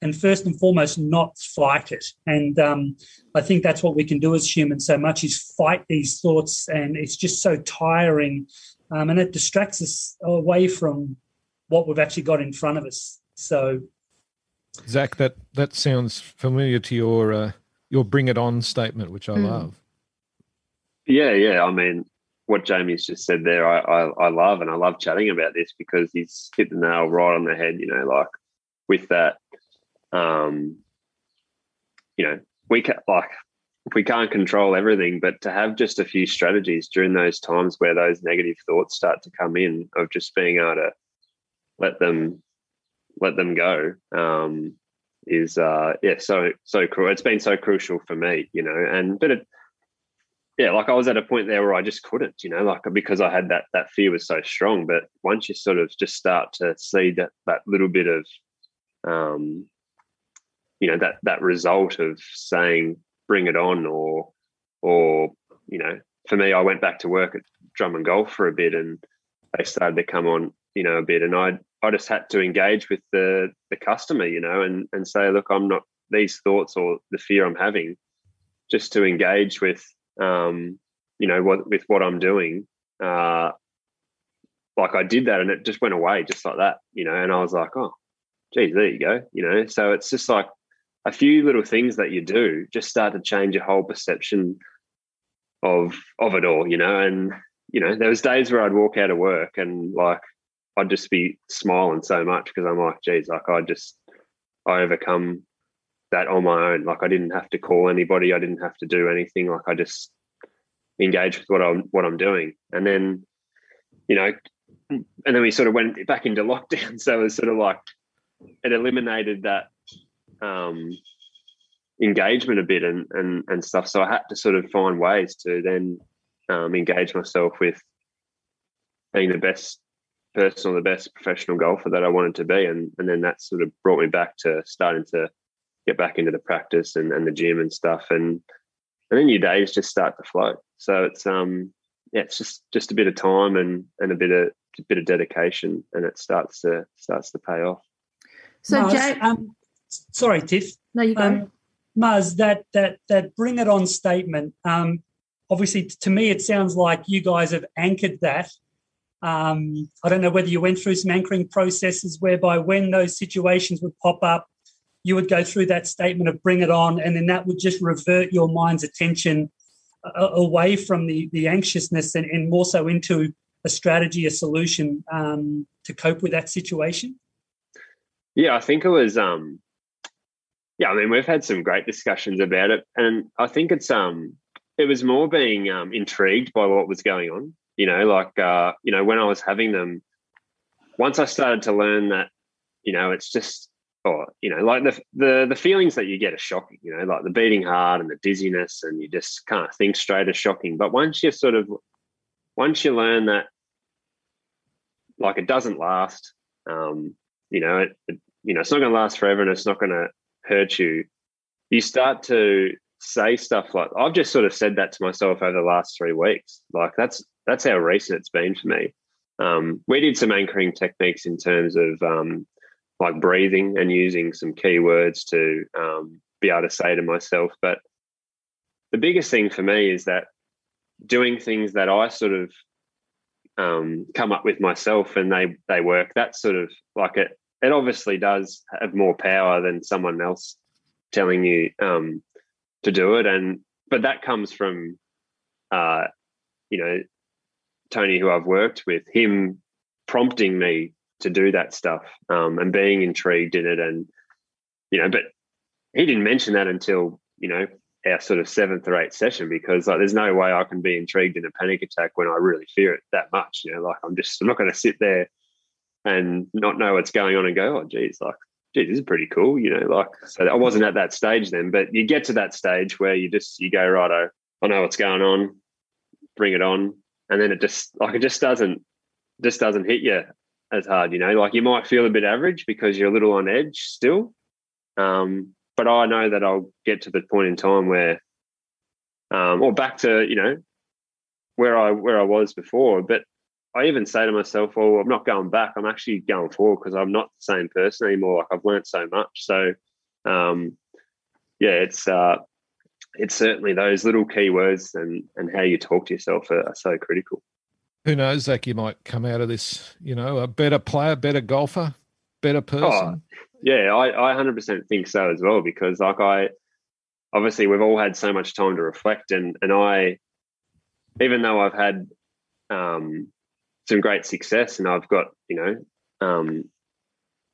and first and foremost, not fight it. And um, I think that's what we can do as humans so much, is fight these thoughts, and it's just so tiring, um, and it distracts us away from what we've actually got in front of us. So, Zach, that, that sounds familiar to your uh, your bring it on statement, which I mm. love. Yeah, yeah. I mean, what Jamie's just said there, I, I, I love, and I love chatting about this because he's hit the nail right on the head, you know, like with that um, you know, we can, like we can't control everything, but to have just a few strategies during those times where those negative thoughts start to come in, of just being able to let them let them go, um, is uh, yeah, so so cruel. It's been so crucial for me, you know, and but it. Yeah, like I was at a point there where I just couldn't, you know, like because I had that that fear was so strong. But once you sort of just start to see that that little bit of, um, you know, that that result of saying bring it on, or or you know, for me, I went back to work at Drum and Golf for a bit, and they started to come on, you know, a bit, and I I just had to engage with the the customer, you know, and and say, look, I'm not these thoughts or the fear I'm having, just to engage with. Um, you know, what, with what I'm doing, uh, like I did that and it just went away just like that, you know, and I was like, oh, geez, there you go, you know. So it's just like a few little things that you do just start to change your whole perception of of it all, you know. And, you know, there was days where I'd walk out of work and, like, I'd just be smiling so much because I'm like, geez, like I just, I overcome that on my own. Like I didn't have to call anybody. I didn't have to do anything. Like I just engaged with what I'm, what I'm doing. And then, you know, and then we sort of went back into lockdown. So it was sort of like, it eliminated that um, engagement a bit and, and, and stuff. So I had to sort of find ways to then um, engage myself with being the best person or the best professional golfer that I wanted to be. And, and then that sort of brought me back to starting to get back into the practice and, and the gym and stuff, and and then your days just start to flow. So it's um yeah, it's just just a bit of time and and a bit of a bit of dedication, and it starts to starts to pay off. So, Maz, Jay, um, sorry, Tiff. No, you go. Um, Maz, that that that bring it on statement. Um, obviously, to me, it sounds like you guys have anchored that. Um, I don't know whether you went through some anchoring processes whereby when those situations would pop up, you would go through that statement of bring it on, and then that would just revert your mind's attention uh, away from the, the anxiousness and, and more so into a strategy, a solution um, to cope with that situation? Yeah, I think it was um, – yeah, I mean, we've had some great discussions about it, and I think it's um, – it was more being um, intrigued by what was going on, you know, like, uh, you know, when I was having them, once I started to learn that, you know, it's just – Or, you know, like the, the the feelings that you get are shocking, you know, like the beating heart and the dizziness, and you just can't think straight, is shocking. But once you sort of, once you learn that, like, it doesn't last, um, you know, it, it you know, it's not going to last forever and it's not going to hurt you. You start to say stuff like, I've just sort of said that to myself over the last three weeks. Like that's, that's how recent it's been for me. Um, we did some anchoring techniques in terms of, um, like breathing and using some keywords to um, be able to say to myself. But the biggest thing for me is that doing things that I sort of um, come up with myself and they they work, that's sort of like it, it obviously does have more power than someone else telling you um, to do it. And but that comes from, uh, you know, Tony, who I've worked with, him prompting me to do that stuff um, and being intrigued in it. And, you know, but he didn't mention that until, you know, our sort of seventh or eighth session, because like there's no way I can be intrigued in a panic attack when I really fear it that much. You know, like I'm just, I'm not going to sit there and not know what's going on and go, oh, geez, like, geez, this is pretty cool. You know, like, so I wasn't at that stage then, but you get to that stage where you just, you go, righto, I know what's going on, bring it on. And then it just, like, it just doesn't, just doesn't hit you as hard, you know, like you might feel a bit average because you're a little on edge still. Um, but I know that I'll get to the point in time where, um, or back to, you know, where I, where I was before. But I even say to myself, well, I'm not going back. I'm actually going forward because I'm not the same person anymore. Like I've learned so much. So, um, yeah, it's, uh, it's certainly those little keywords and, and how you talk to yourself are, are so critical. Who knows, Zach, you might come out of this, you know, a better player, better golfer, better person. Oh, yeah, I, I one hundred percent think so as well, because, like, I obviously we've all had so much time to reflect, and and I, even though I've had um, some great success and I've got, you know, um,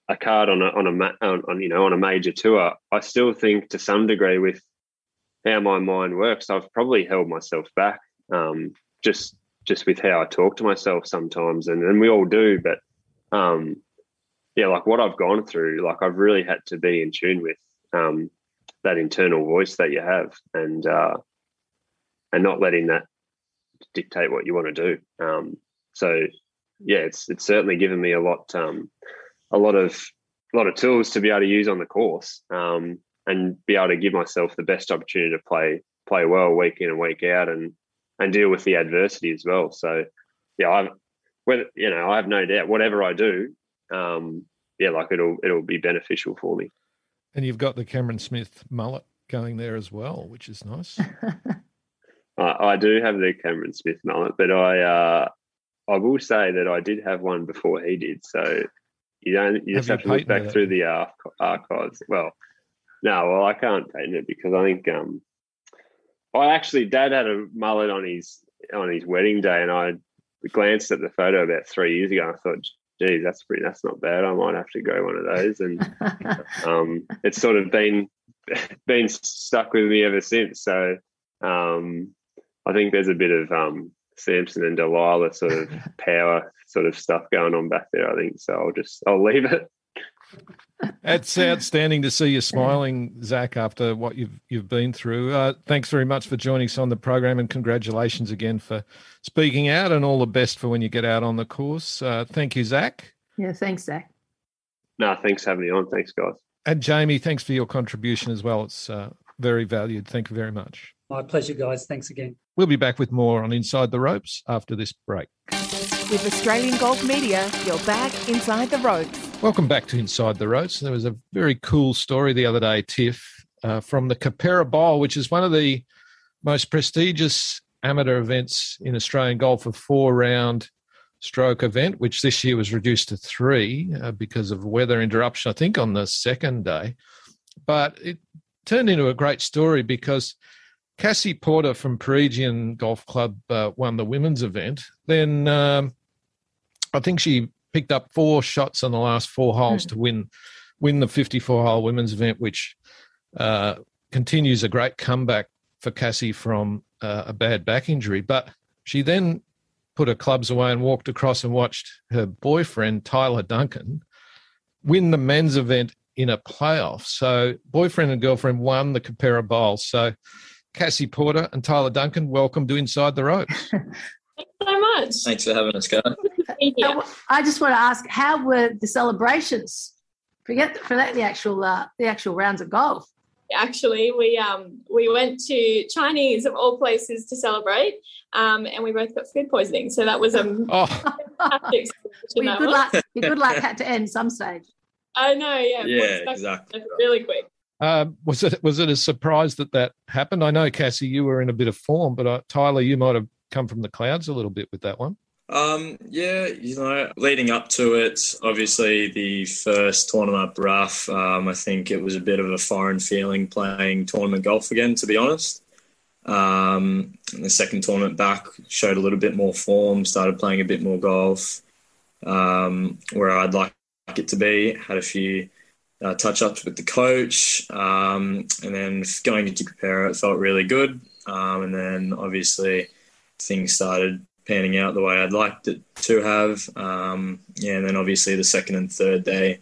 a card on a on a on, on you know on a major tour, I still think to some degree with how my mind works, I've probably held myself back um, just just with how I talk to myself sometimes, and and we all do. But um, yeah, like what I've gone through, like I've really had to be in tune with um, that internal voice that you have, and uh, and not letting that dictate what you want to do. Um, so yeah, it's it's certainly given me a lot um, a lot of a lot of tools to be able to use on the course. Um, and be able to give myself the best opportunity to play play well week in and week out, and and deal with the adversity as well. So, yeah, I've, whether, you know, I have no doubt whatever I do, um, yeah, like it'll it'll be beneficial for me. And you've got the Cameron Smith mullet going there as well, which is nice. I, I do have the Cameron Smith mullet, but I uh, I will say that I did have one before he did. So you don't you have just have to look back through the uh, archives. Well. No, well, I can't patent it because I think um, I actually Dad had a mullet on his on his wedding day, and I glanced at the photo about three years ago. And I thought, "Geez, that's pretty. That's not bad. I might have to go one of those." And um, it's sort of been been stuck with me ever since. So um, I think there's a bit of um, Samson and Delilah sort of power sort of stuff going on back there. I think so. I'll just I'll leave it. It's outstanding to see you smiling, Zach, after what you've you've been through. Uh, thanks very much for joining us on the program, and congratulations again for speaking out, and all the best for when you get out on the course. Uh, thank you, Zach. Yeah, thanks, Zach. No, thanks for having me on. Thanks, guys. And Jamie, thanks for your contribution as well. It's uh, very valued. Thank you very much. My pleasure, guys. Thanks again. We'll be back with more on Inside the Ropes after this break. With Australian Golf Media, you're back Inside the Ropes. Welcome back to Inside the Ropes. There was a very cool story the other day, Tiff, uh, from the Capera Bowl, which is one of the most prestigious amateur events in Australian golf, a four-round stroke event, which this year was reduced to three uh, because of weather interruption, I think, on the second day. But it turned into a great story because Cassie Porter from Perigian Golf Club uh, won the women's event. Then um, I think she picked up four shots on the last four holes mm. to win win the fifty-four hole women's event, which uh, continues a great comeback for Cassie from uh, a bad back injury. But she then put her clubs away and walked across and watched her boyfriend, Tyler Duncan, win the men's event in a playoff. So boyfriend and girlfriend won the Capera Bowl. So Cassie Porter and Tyler Duncan, welcome to Inside the Ropes. Thanks so much. Thanks for having us, guys. I just want to ask, how were the celebrations? Forget for that the actual uh, the actual rounds of golf. Actually, we um we went to Chinese of all places to celebrate, um and we both got food poisoning. So that was um. Oh. Fantastic well, good luck. Your good luck had to end some stage. I know. Yeah. Yeah. Exactly. Really quick. Um, was it was it a surprise that that happened? I know, Cassie, you were in a bit of form, but uh, Tyler, you might have come from the clouds a little bit with that one. Um, yeah, you know, leading up to it, obviously the first tournament up rough, um, I think it was a bit of a foreign feeling playing tournament golf again, to be honest. Um, the second tournament back showed a little bit more form, started playing a bit more golf, um, where I'd like it to be, had a few uh, touch-ups with the coach, um, and then going into Capera, it felt really good. Um, and then obviously things started panning out the way I'd liked it to have. Um, yeah, and then obviously the second and third day,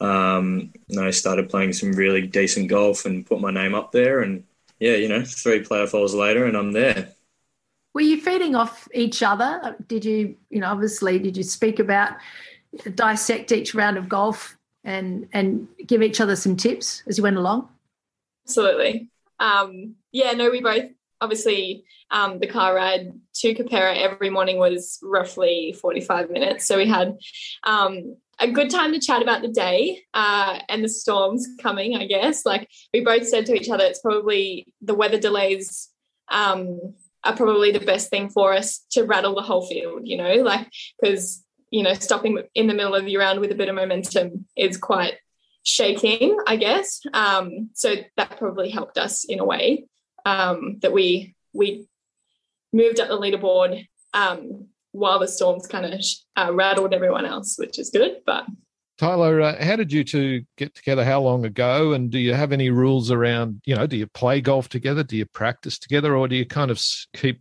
um, I started playing some really decent golf and put my name up there. And, yeah, you know, three playoff holes later and I'm there. Were you feeding off each other? Did you, you know, obviously did you speak about, dissect each round of golf and, and give each other some tips as you went along? Absolutely. Um, yeah, no, we both. Obviously, um, the car ride to Capera every morning was roughly forty-five minutes. So we had um, a good time to chat about the day uh, and the storms coming, I guess. Like we both said to each other, it's probably the weather delays um, are probably the best thing for us to rattle the whole field, you know, like because, you know, stopping in the middle of your round with a bit of momentum is quite shaking, I guess. Um, so that probably helped us in a way. Um, that we we moved up the leaderboard um, while the storms kind of uh, rattled everyone else, which is good. But Tyler, uh, how did you two get together? How long ago? And do you have any rules around, you know, do you play golf together? Do you practice together? Or do you kind of keep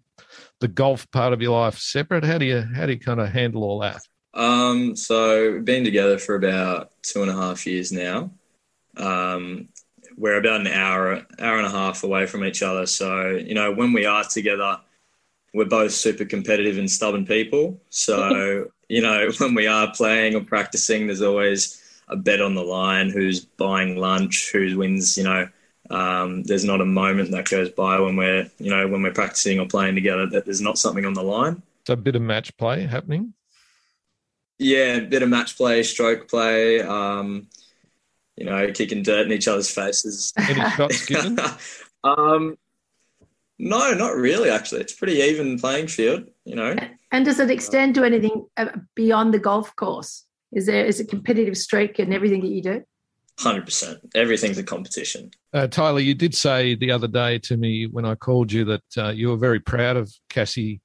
the golf part of your life separate? How do you, how do you kind of handle all that? Um, so we've been together for about two and a half years now. Um, we're about an hour, hour and a half away from each other. So, you know, when we are together, we're both super competitive and stubborn people. So, you know, when we are playing or practicing, there's always a bet on the line, who's buying lunch, who wins, you know. Um, there's not a moment that goes by when we're, you know, when we're practicing or playing together that there's not something on the line. So a bit of match play happening? Yeah, a bit of match play, stroke play, um, you know, kicking dirt in each other's faces. Any shots given? um, no, not really, actually. It's pretty even playing field, you know. And does it extend to anything beyond the golf course? Is there is a competitive streak in everything that you do? one hundred percent. Everything's a competition. Uh, Tyler, you did say the other day to me when I called you that uh, you were very proud of Cassie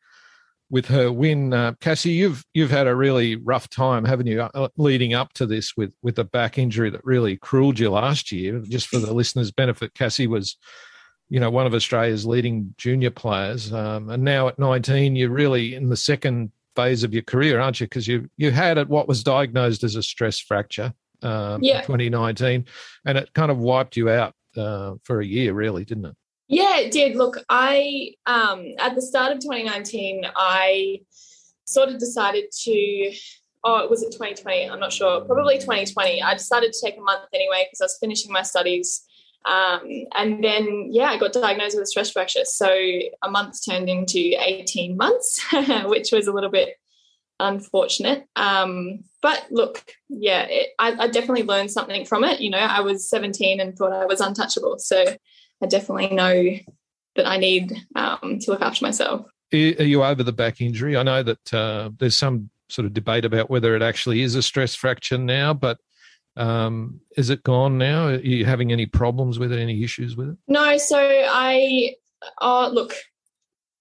with her win. Uh, Cassie, you've you've had a really rough time, haven't you, uh, leading up to this with, with a back injury that really cruelled you last year. Just for the listeners' benefit, Cassie was, you know, one of Australia's leading junior players. Um, and now at nineteen, you're really in the second phase of your career, aren't you? Because you you had at what was diagnosed as a stress fracture um, yeah. in twenty nineteen, and it kind of wiped you out uh, for a year, really, didn't it? Yeah, it did. Look, I um, at the start of twenty nineteen, I sort of decided to, oh, was it twenty twenty? I'm not sure. Probably twenty twenty. I decided to take a month anyway because I was finishing my studies. Um, and then, yeah, I got diagnosed with a stress fracture. So a month turned into eighteen months, which was a little bit unfortunate. Um, but look, yeah, it, I, I definitely learned something from it. You know, I was seventeen and thought I was untouchable. So I definitely know that I need um, to look after myself. Are you over the back injury? I know that uh, there's some sort of debate about whether it actually is a stress fracture now, but Um, is it gone now? Are you having any problems with it, any issues with it? No, so I uh, look,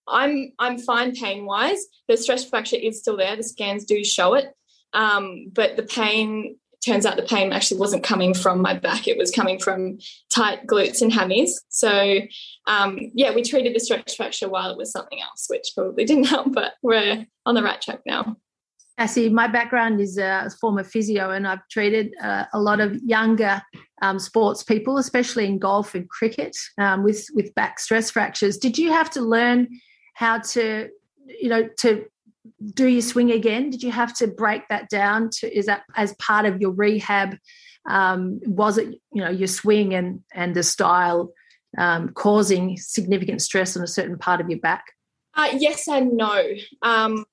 I'm I'm fine pain-wise. The stress fracture is still there. The scans do show it. Um, but the pain, turns out the pain actually wasn't coming from my back. It was coming from tight glutes and hammies. So, um, yeah, we treated the stress fracture while it was something else, which probably didn't help, but we're on the right track now. Cassie, my background is a former physio, and I've treated uh, a lot of younger um, sports people, especially in golf and cricket, um, with, with back stress fractures. Did you have to learn how to, you know, to do your swing again? Did you have to break that down? To, is that as part of your rehab? Um, was it, you know, your swing and, and the style um, causing significant stress on a certain part of your back? Uh, yes and no. Um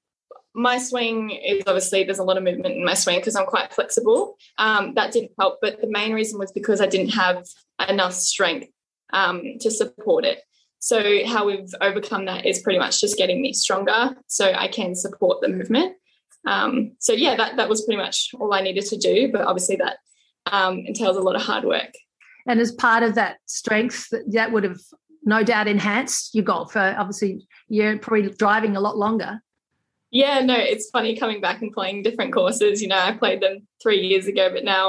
My swing is obviously, there's a lot of movement in my swing because I'm quite flexible. Um, that didn't help, but the main reason was because I didn't have enough strength um, to support it. So how we've overcome that is pretty much just getting me stronger so I can support the movement. Um, so, yeah, that, that was pretty much all I needed to do, but obviously that um, entails a lot of hard work. And as part of that strength, that would have no doubt enhanced your golf. Uh, obviously, you're probably driving a lot longer. Yeah, no, it's funny coming back and playing different courses. You know, I played them three years ago, but now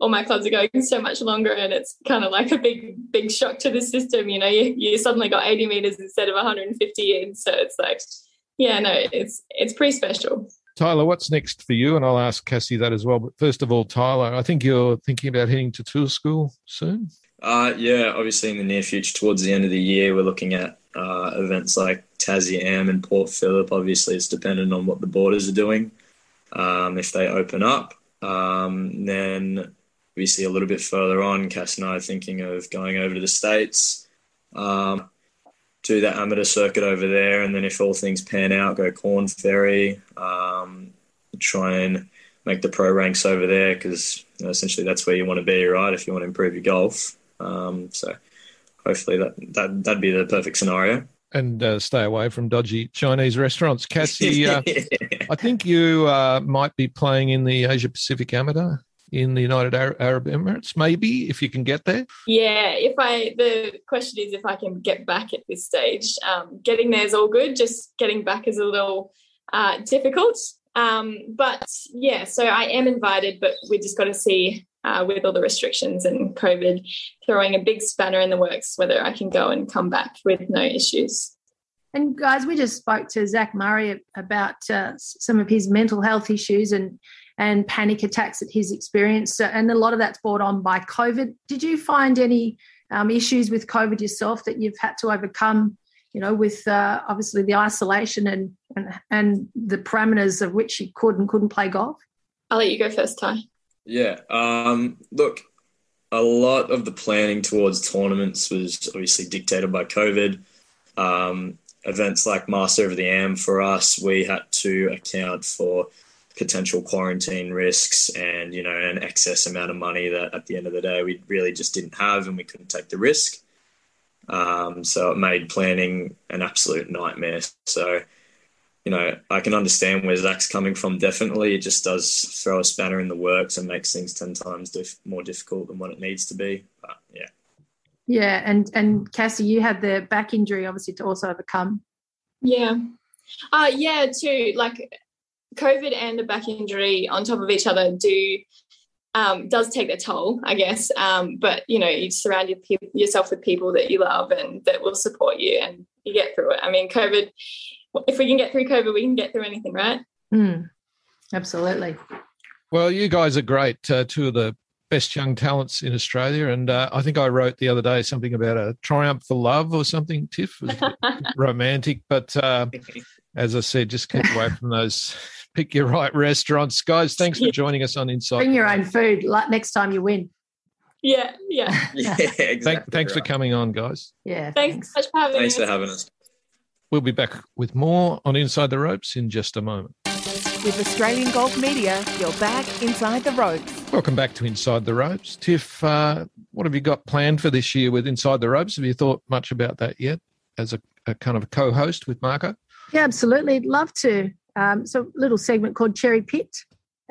all my clubs are going so much longer, and it's kind of like a big, big shock to the system. You know, you, you suddenly got eighty metres instead of one hundred fifty in. So it's like, yeah, no, it's it's pretty special. Tyler, what's next for you? And I'll ask Cassie that as well. But first of all, Tyler, I think you're thinking about heading to tour school soon? Uh, yeah, obviously in the near future, towards the end of the year, we're looking at uh, events like Tassie Am and Port Phillip. Obviously it's dependent on what the borders are doing. Um, if they open up, um, then we see a little bit further on, Cass and I are thinking of going over to the States, um, do that amateur circuit over there. And then if all things pan out, go Corn Ferry, um, try and make the pro ranks over there. Cause you know, essentially that's where you want to be, right? If you want to improve your golf. Um, so hopefully that, that, that'd be the perfect scenario. And uh, stay away from dodgy Chinese restaurants. Cassie, uh, I think you uh, might be playing in the Asia-Pacific Amateur in the United Arab Emirates, maybe, if you can get there. Yeah, if I. The question is if I can get back at this stage. Um, getting there is all good. Just getting back is a little uh, difficult. Um, but yeah, so I am invited, but we just got to see uh, with all the restrictions and COVID throwing a big spanner in the works, whether I can go and come back with no issues. And guys, we just spoke to Zach Murray about uh, some of his mental health issues and and panic attacks that he's experienced, and a lot of that's brought on by COVID. Did you find any um, issues with COVID yourself that you've had to overcome, you know, with uh, obviously the isolation and, and and the parameters of which you could and couldn't play golf? I'll let you go first, Ty. Yeah, um, look, a lot of the planning towards tournaments was obviously dictated by COVID. Um, events like Master of the Am for us, we had to account for potential quarantine risks and, you know, an excess amount of money that at the end of the day we really just didn't have and we couldn't take the risk. Um, so it made planning an absolute nightmare. So, you know, I can understand where Zach's coming from, definitely. It just does throw a spanner in the works and makes things ten times dif- more difficult than what it needs to be. But, yeah. Yeah, and, and Cassie, you had the back injury, obviously, to also overcome. Yeah. Uh, yeah, too, like... COVID and a back injury on top of each other do um, does take their toll, I guess. Um, but, you know, you surround your pe- yourself with people that you love and that will support you, and you get through it. I mean, COVID, if we can get through COVID, we can get through anything, right? Mm, absolutely. Well, you guys are great. Uh, two of the best young talents in Australia. And uh, I think I wrote the other day something about a triumph for love or something, Tiff. It was romantic. But uh, as I said, just keep away from those... Pick your right restaurants. Guys, thanks for joining us on Inside. Bring your own food like next time you win. Yeah, yeah. yeah exactly Thank, thanks right. for coming on, guys. Yeah. Thanks, thanks. for having thanks us. Thanks for having us. We'll be back with more on Inside the Ropes in just a moment. With Australian Golf Media, you're back Inside the Ropes. Welcome back to Inside the Ropes. Tiff, uh, what have you got planned for this year with Inside the Ropes? Have you thought much about that yet as a, a kind of a co-host with Marco? Yeah, absolutely. I'd love to. Um, so a little segment called Cherry Pit,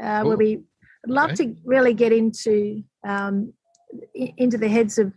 uh, cool. where we love okay. to really get into um, into the heads of,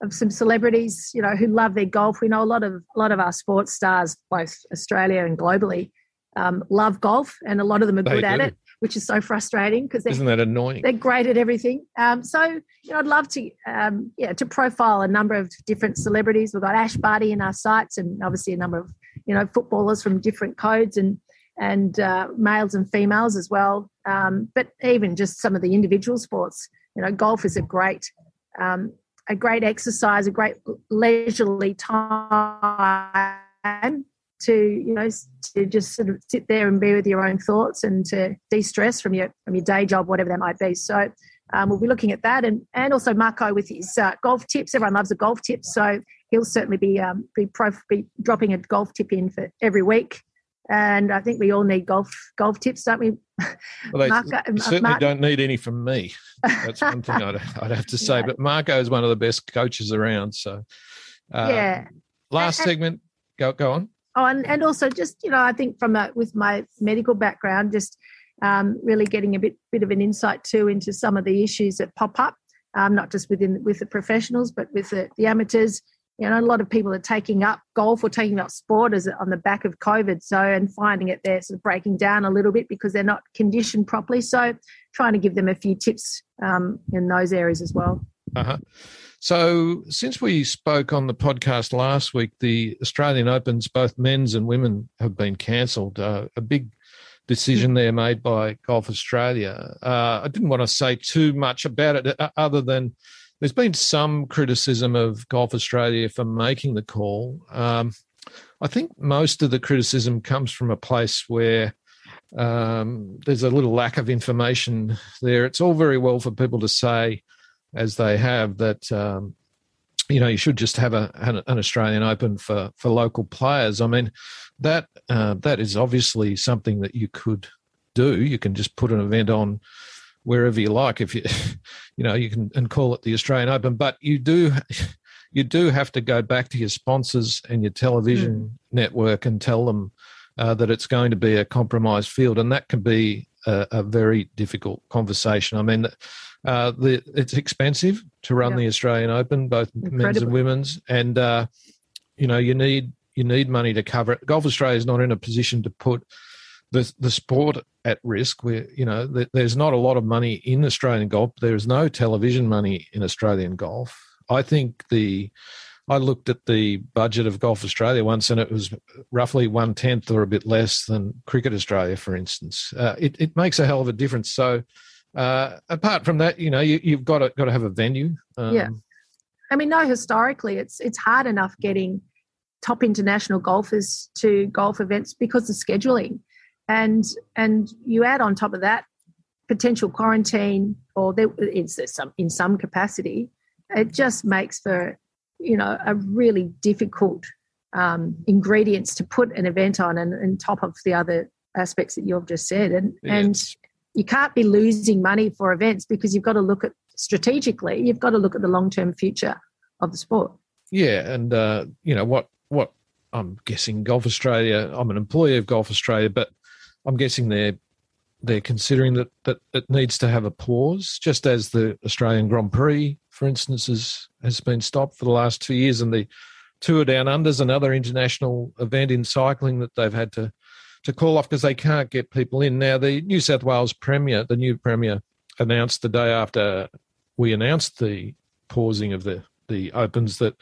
of some celebrities, you know, who love their golf. We know a lot of a lot of our sports stars, both Australia and globally, um, love golf, and a lot of them are they good do. at it, which is so frustrating because isn't that annoying? They're great at everything. Um, so you know, I'd love to um, yeah to profile a number of different celebrities. We've got Ash Barty in our sights, and obviously a number of you know footballers from different codes and. and uh, males and females as well, um, but even just some of the individual sports. You know, golf is a great um, a great exercise, a great leisurely time to, you know, to just sort of sit there and be with your own thoughts and to de-stress from your from your day job, whatever that might be. So um, we'll be looking at that, and, and also Marco with his uh, golf tips. Everyone loves a golf tip, so he'll certainly be, um, be, prof- be dropping a golf tip in for every week. And I think we all need golf golf tips, don't we? Well, they Marco, certainly Martin. don't need any from me. That's one thing I'd, I'd have to say. Yeah. But Marco is one of the best coaches around. So, uh, yeah. Last and, segment, go go on. Oh, and, and also just, you know, I think from a, with my medical background, just um, really getting a bit bit of an insight too into some of the issues that pop up, um, not just within with the professionals, but with the, the amateurs. You know, a lot of people are taking up golf or taking up sport as on the back of COVID, so and finding it they're sort of breaking down a little bit because they're not conditioned properly. So trying to give them a few tips um, in those areas as well. Uh-huh. So since we spoke on the podcast last week, the Australian Opens, both men's and women, have been cancelled. Uh, a big decision there made by Golf Australia. Uh, I didn't want to say too much about it other than there's been some criticism of Golf Australia for making the call. Um, I think most of the criticism comes from a place where um, there's a little lack of information there. It's all very well for people to say, as they have, that um, you know you should just have a, an Australian Open for, for local players. I mean, that uh, that is obviously something that you could do. You can just put an event on wherever you like, if you, you know, you can and call it the Australian Open, but you do, you do have to go back to your sponsors and your television mm. network and tell them uh, that it's going to be a compromised field, and that can be a, a very difficult conversation. I mean, uh, the, it's expensive to run yeah. the Australian Open, both Incredible. men's and women's, and uh, you know, you need you need money to cover it. Golf Australia is not in a position to put the the sport at risk. Where you know th- there's not a lot of money in Australian golf. There is no television money in Australian golf. I think the I looked at the budget of Golf Australia once, and it was roughly one tenth or a bit less than Cricket Australia, for instance. Uh, it it makes a hell of a difference. So uh, apart from that, you know, you, you've got to got to have a venue. Um, yeah, I mean, no, historically, it's it's hard enough getting top international golfers to golf events because of scheduling, and and you add on top of that potential quarantine, or there, it's some in some capacity. It just makes for, you know, a really difficult um, ingredients to put an event on, and, and top of the other aspects that you've just said. And yeah. and you can't be losing money for events because you've got to look at strategically, you've got to look at the long-term future of the sport. Yeah, and, uh, you know, what what I'm guessing Golf Australia, I'm an employee of Golf Australia, but I'm guessing they're, they're considering that, that it needs to have a pause, just as the Australian Grand Prix, for instance, is, has been stopped for the last two years, and the Tour Down Under is another international event in cycling that they've had to, to call off because they can't get people in. Now, the New South Wales Premier, the new Premier, announced the day after we announced the pausing of the, the Opens that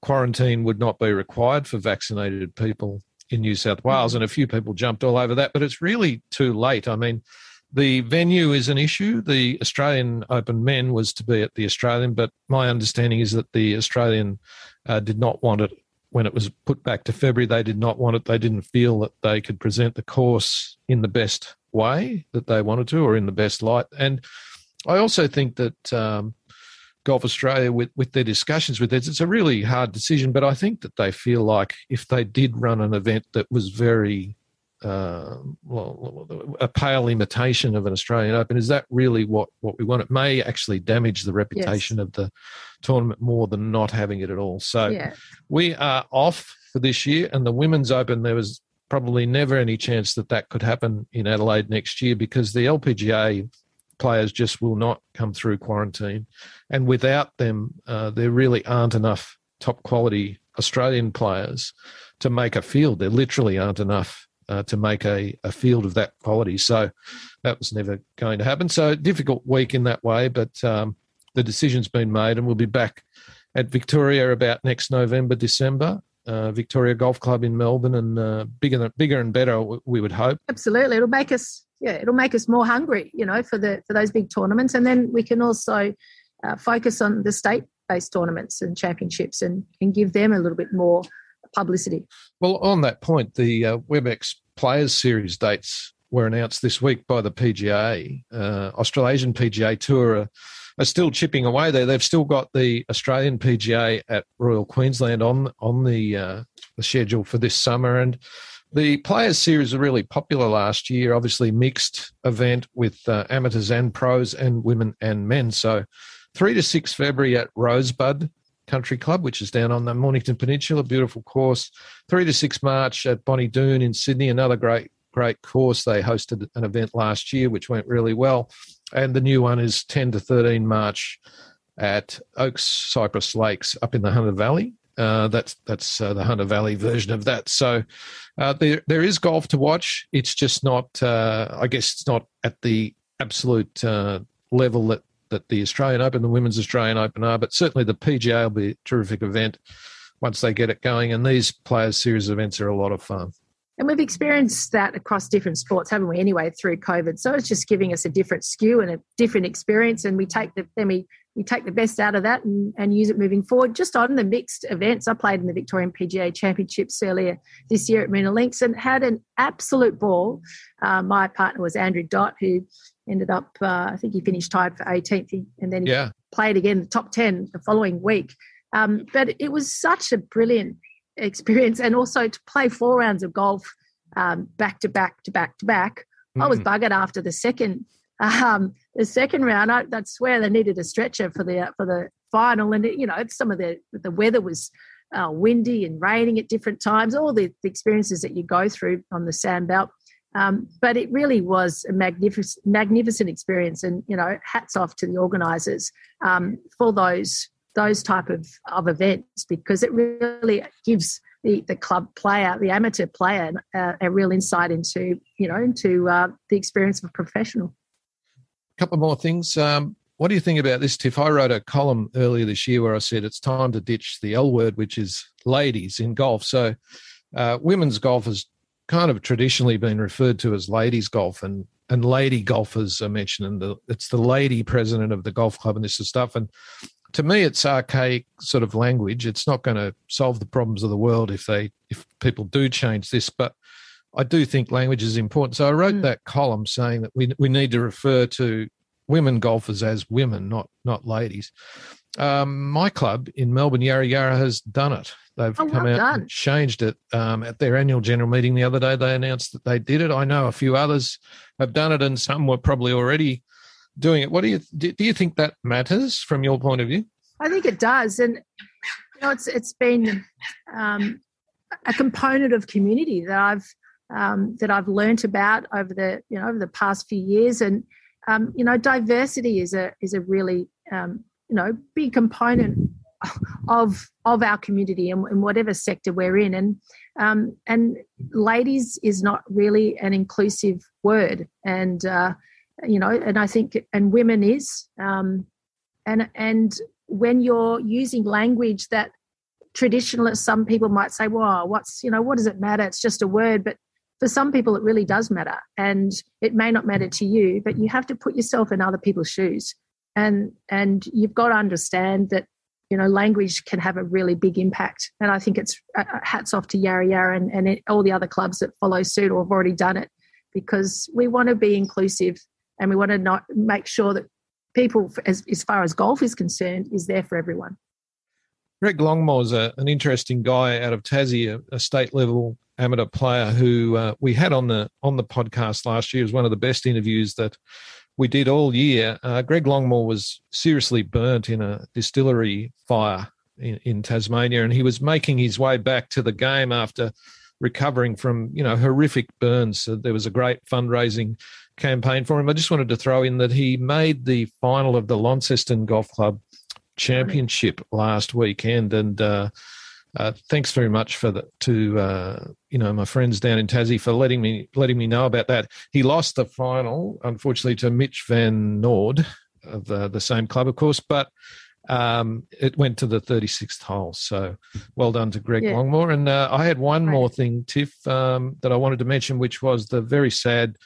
quarantine would not be required for vaccinated people in New South Wales, and a few people jumped all over that, but it's really too late. I mean, the venue is an issue. The Australian Open Men was to be at the Australian, but my understanding is that the Australian uh, did not want it when it was put back to February. They did not want it. They didn't feel that they could present the course in the best way that they wanted to, or in the best light. And I also think that um, Golf Australia, with, with their discussions with this, it's a really hard decision, but I think that they feel like if they did run an event that was very... Uh, well, a pale imitation of an Australian Open. Is that really what, what we want? It may actually damage the reputation yes. of the tournament more than not having it at all. So yeah. we are off for this year, and the Women's Open, there was probably never any chance that that could happen in Adelaide next year because the L P G A players just will not come through quarantine. And without them, uh, there really aren't enough top quality Australian players to make a field. There literally aren't enough Uh, to make a, a field of that quality. So that was never going to happen. So difficult week in that way, but um, the decision's been made, and we'll be back at Victoria about next November, December, uh, Victoria Golf Club in Melbourne, and uh, bigger, bigger and better, we would hope. Absolutely. It'll make us, yeah, it'll make us more hungry, you know, for the for those big tournaments. And then we can also uh, focus on the state-based tournaments and championships, and, and give them a little bit more publicity. Well, on that point, the uh, WebEx Players Series dates were announced this week by the P G A. Uh, Australasian P G A Tour are, are still chipping away there. They've still got the Australian P G A at Royal Queensland on on the, uh, the schedule for this summer. And the Players Series were really popular last year, obviously mixed event with uh, amateurs and pros, and women and men. So three to six February at Rosebud Country Club, which is down on the Mornington Peninsula, beautiful course. three to six March at Bonnie Doon in Sydney, another great, great course. They hosted an event last year which went really well. And the new one is ten to thirteen March at Oaks Cypress Lakes up in the Hunter Valley. Uh, that's that's uh, the Hunter Valley version of that. So uh, there there is golf to watch. It's just not, uh, I guess it's not at the absolute uh, level that that the Australian Open, the Women's Australian Open are, but certainly the P G A will be a terrific event once they get it going, and these Players Series events are a lot of fun. And we've experienced that across different sports, haven't we, anyway, through COVID. So it's just giving us a different skew and a different experience, and we take the then we, we take the best out of that and, and use it moving forward. Just on the mixed events, I played in the Victorian P G A Championships earlier this year at Moona Links and had an absolute ball. Uh, my partner was Andrew Dott, who ended up, uh, I think he finished tied for eighteenth, and then he yeah. played again the top ten the following week. Um, but it was such a brilliant experience, and also to play four rounds of golf um, back to back to back to back. Mm. I was buggered after the second, um, the second round. I, I swear they needed a stretcher for the for the final, and it, you know, some of the the weather was uh, windy and raining at different times. All the, the experiences that you go through on the sandbelt. Um, but it really was a magnificent, magnificent experience, and you know, hats off to the organisers um, for those those type of, of events, because it really gives the, the club player, the amateur player, uh, a real insight into, you know, into uh, the experience of a professional. A couple more things. Um, what do you think about this, Tiff? I wrote a column earlier this year where I said it's time to ditch the L word, which is ladies in golf. So uh, women's golf has kind of traditionally been referred to as ladies golf, and and lady golfers are mentioned, and the, it's the lady president of the golf club and this sort of stuff. And to me, it's archaic sort of language. It's not going to solve the problems of the world if they if people do change this. But I do think language is important. So I wrote mm. that column saying that we we need to refer to women golfers as women, not not ladies. Um, my club in Melbourne, Yarra Yarra, has done it. They've oh, come well out done. and changed it um, at their annual general meeting the other day. They announced that they did it. I know a few others have done it, and some were probably already doing it. What do you do? You think that matters from your point of view? I think it does, and you know, it's it's been um, a component of community that I've um, that I've learnt about over the you know over the past few years. And um, you know, diversity is a is a really um, you know big component of of our community and in whatever sector we're in. And um, and ladies is not really an inclusive word, and uh, you know, and I think, and women is, um, and and when you're using language that traditionalists, some people might say, "Well, what's you know, what does it matter? It's just a word." But for some people, it really does matter, and it may not matter to you, but you have to put yourself in other people's shoes, and and you've got to understand that you know, language can have a really big impact. And I think it's uh, hats off to Yarra Yarra and and it, all the other clubs that follow suit or have already done it, because we want to be inclusive. And we want to not make sure that people, as, as far as golf is concerned, is there for everyone. Greg Longmore is a, an interesting guy out of Tassie, a, a state-level amateur player who uh, we had on the on the podcast last year. It was one of the best interviews that we did all year. Uh, Greg Longmore was seriously burnt in a distillery fire in, in Tasmania, and he was making his way back to the game after recovering from, you know, horrific burns. So there was a great fundraising campaign for him. I just wanted to throw in that he made the final of the Launceston Golf Club Championship last weekend, and uh, uh, thanks very much for the to uh, you know my friends down in Tassie for letting me letting me know about that. He lost the final, unfortunately, to Mitch Van Noord of the, the same club, of course, but um, it went to the thirty-sixth hole. So well done to Greg yeah. Longmore. And uh, I had one right. more thing, Tiff, um, that I wanted to mention, which was the very sad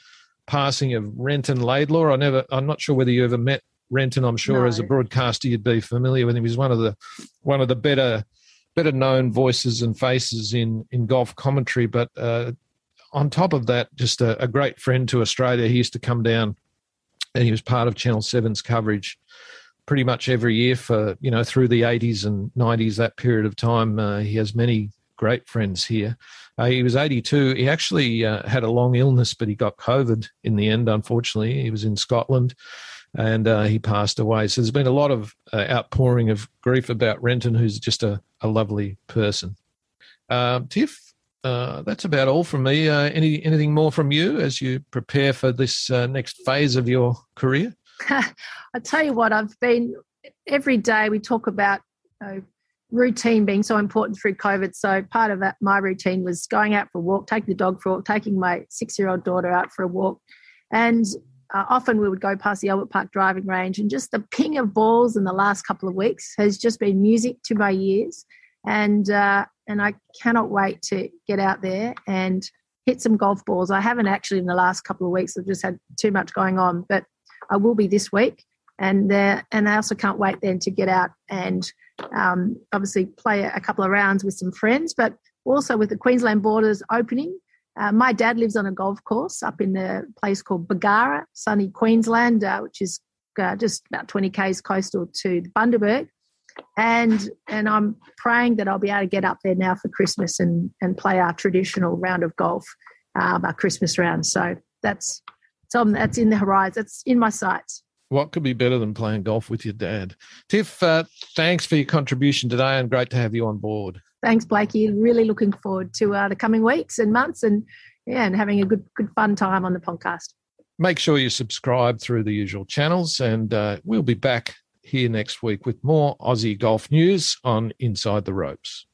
passing of Renton Laidlaw. I never, I'm not sure whether you ever met Renton. I'm sure no. as a broadcaster you'd be familiar with him. He's one of the one of the better better known voices and faces in in golf commentary. But uh, on top of that, just a, a great friend to Australia. He used to come down, and he was part of Channel seven's coverage pretty much every year for you know through the eighties and nineties. That period of time, uh, he has many great friends here. Uh, he was eighty-two. He actually uh, had a long illness, but he got COVID in the end, unfortunately. He was in Scotland, and uh, he passed away. So there's been a lot of uh, outpouring of grief about Renton, who's just a, a lovely person. Uh, Tiff, uh, that's about all from me. Uh, any anything more from you as you prepare for this uh, next phase of your career? I tell you what, I've been – every day we talk about you know, – routine being so important through COVID. So part of that, my routine was going out for a walk, taking the dog for a walk, taking my six-year-old daughter out for a walk. And uh, often we would go past the Albert Park driving range, and just the ping of balls in the last couple of weeks has just been music to my ears. And uh, and I cannot wait to get out there and hit some golf balls. I haven't actually in the last couple of weeks. I've just had too much going on, but I will be this week. And uh, and I also can't wait then to get out and um, obviously play a couple of rounds with some friends, but also with the Queensland borders opening. Uh, my dad lives on a golf course up in a place called Bargara, sunny Queensland, uh, which is uh, just about twenty kays coastal to Bundaberg. And and I'm praying that I'll be able to get up there now for Christmas and, and play our traditional round of golf, um, our Christmas round. So that's, so that's in the horizon. That's in my sights. What could be better than playing golf with your dad? Tiff, uh, thanks for your contribution today, and great to have you on board. Thanks, Blakey. Really looking forward to uh, the coming weeks and months, and yeah, and having a good, good fun time on the podcast. Make sure you subscribe through the usual channels, and uh, we'll be back here next week with more Aussie golf news on Inside the Ropes.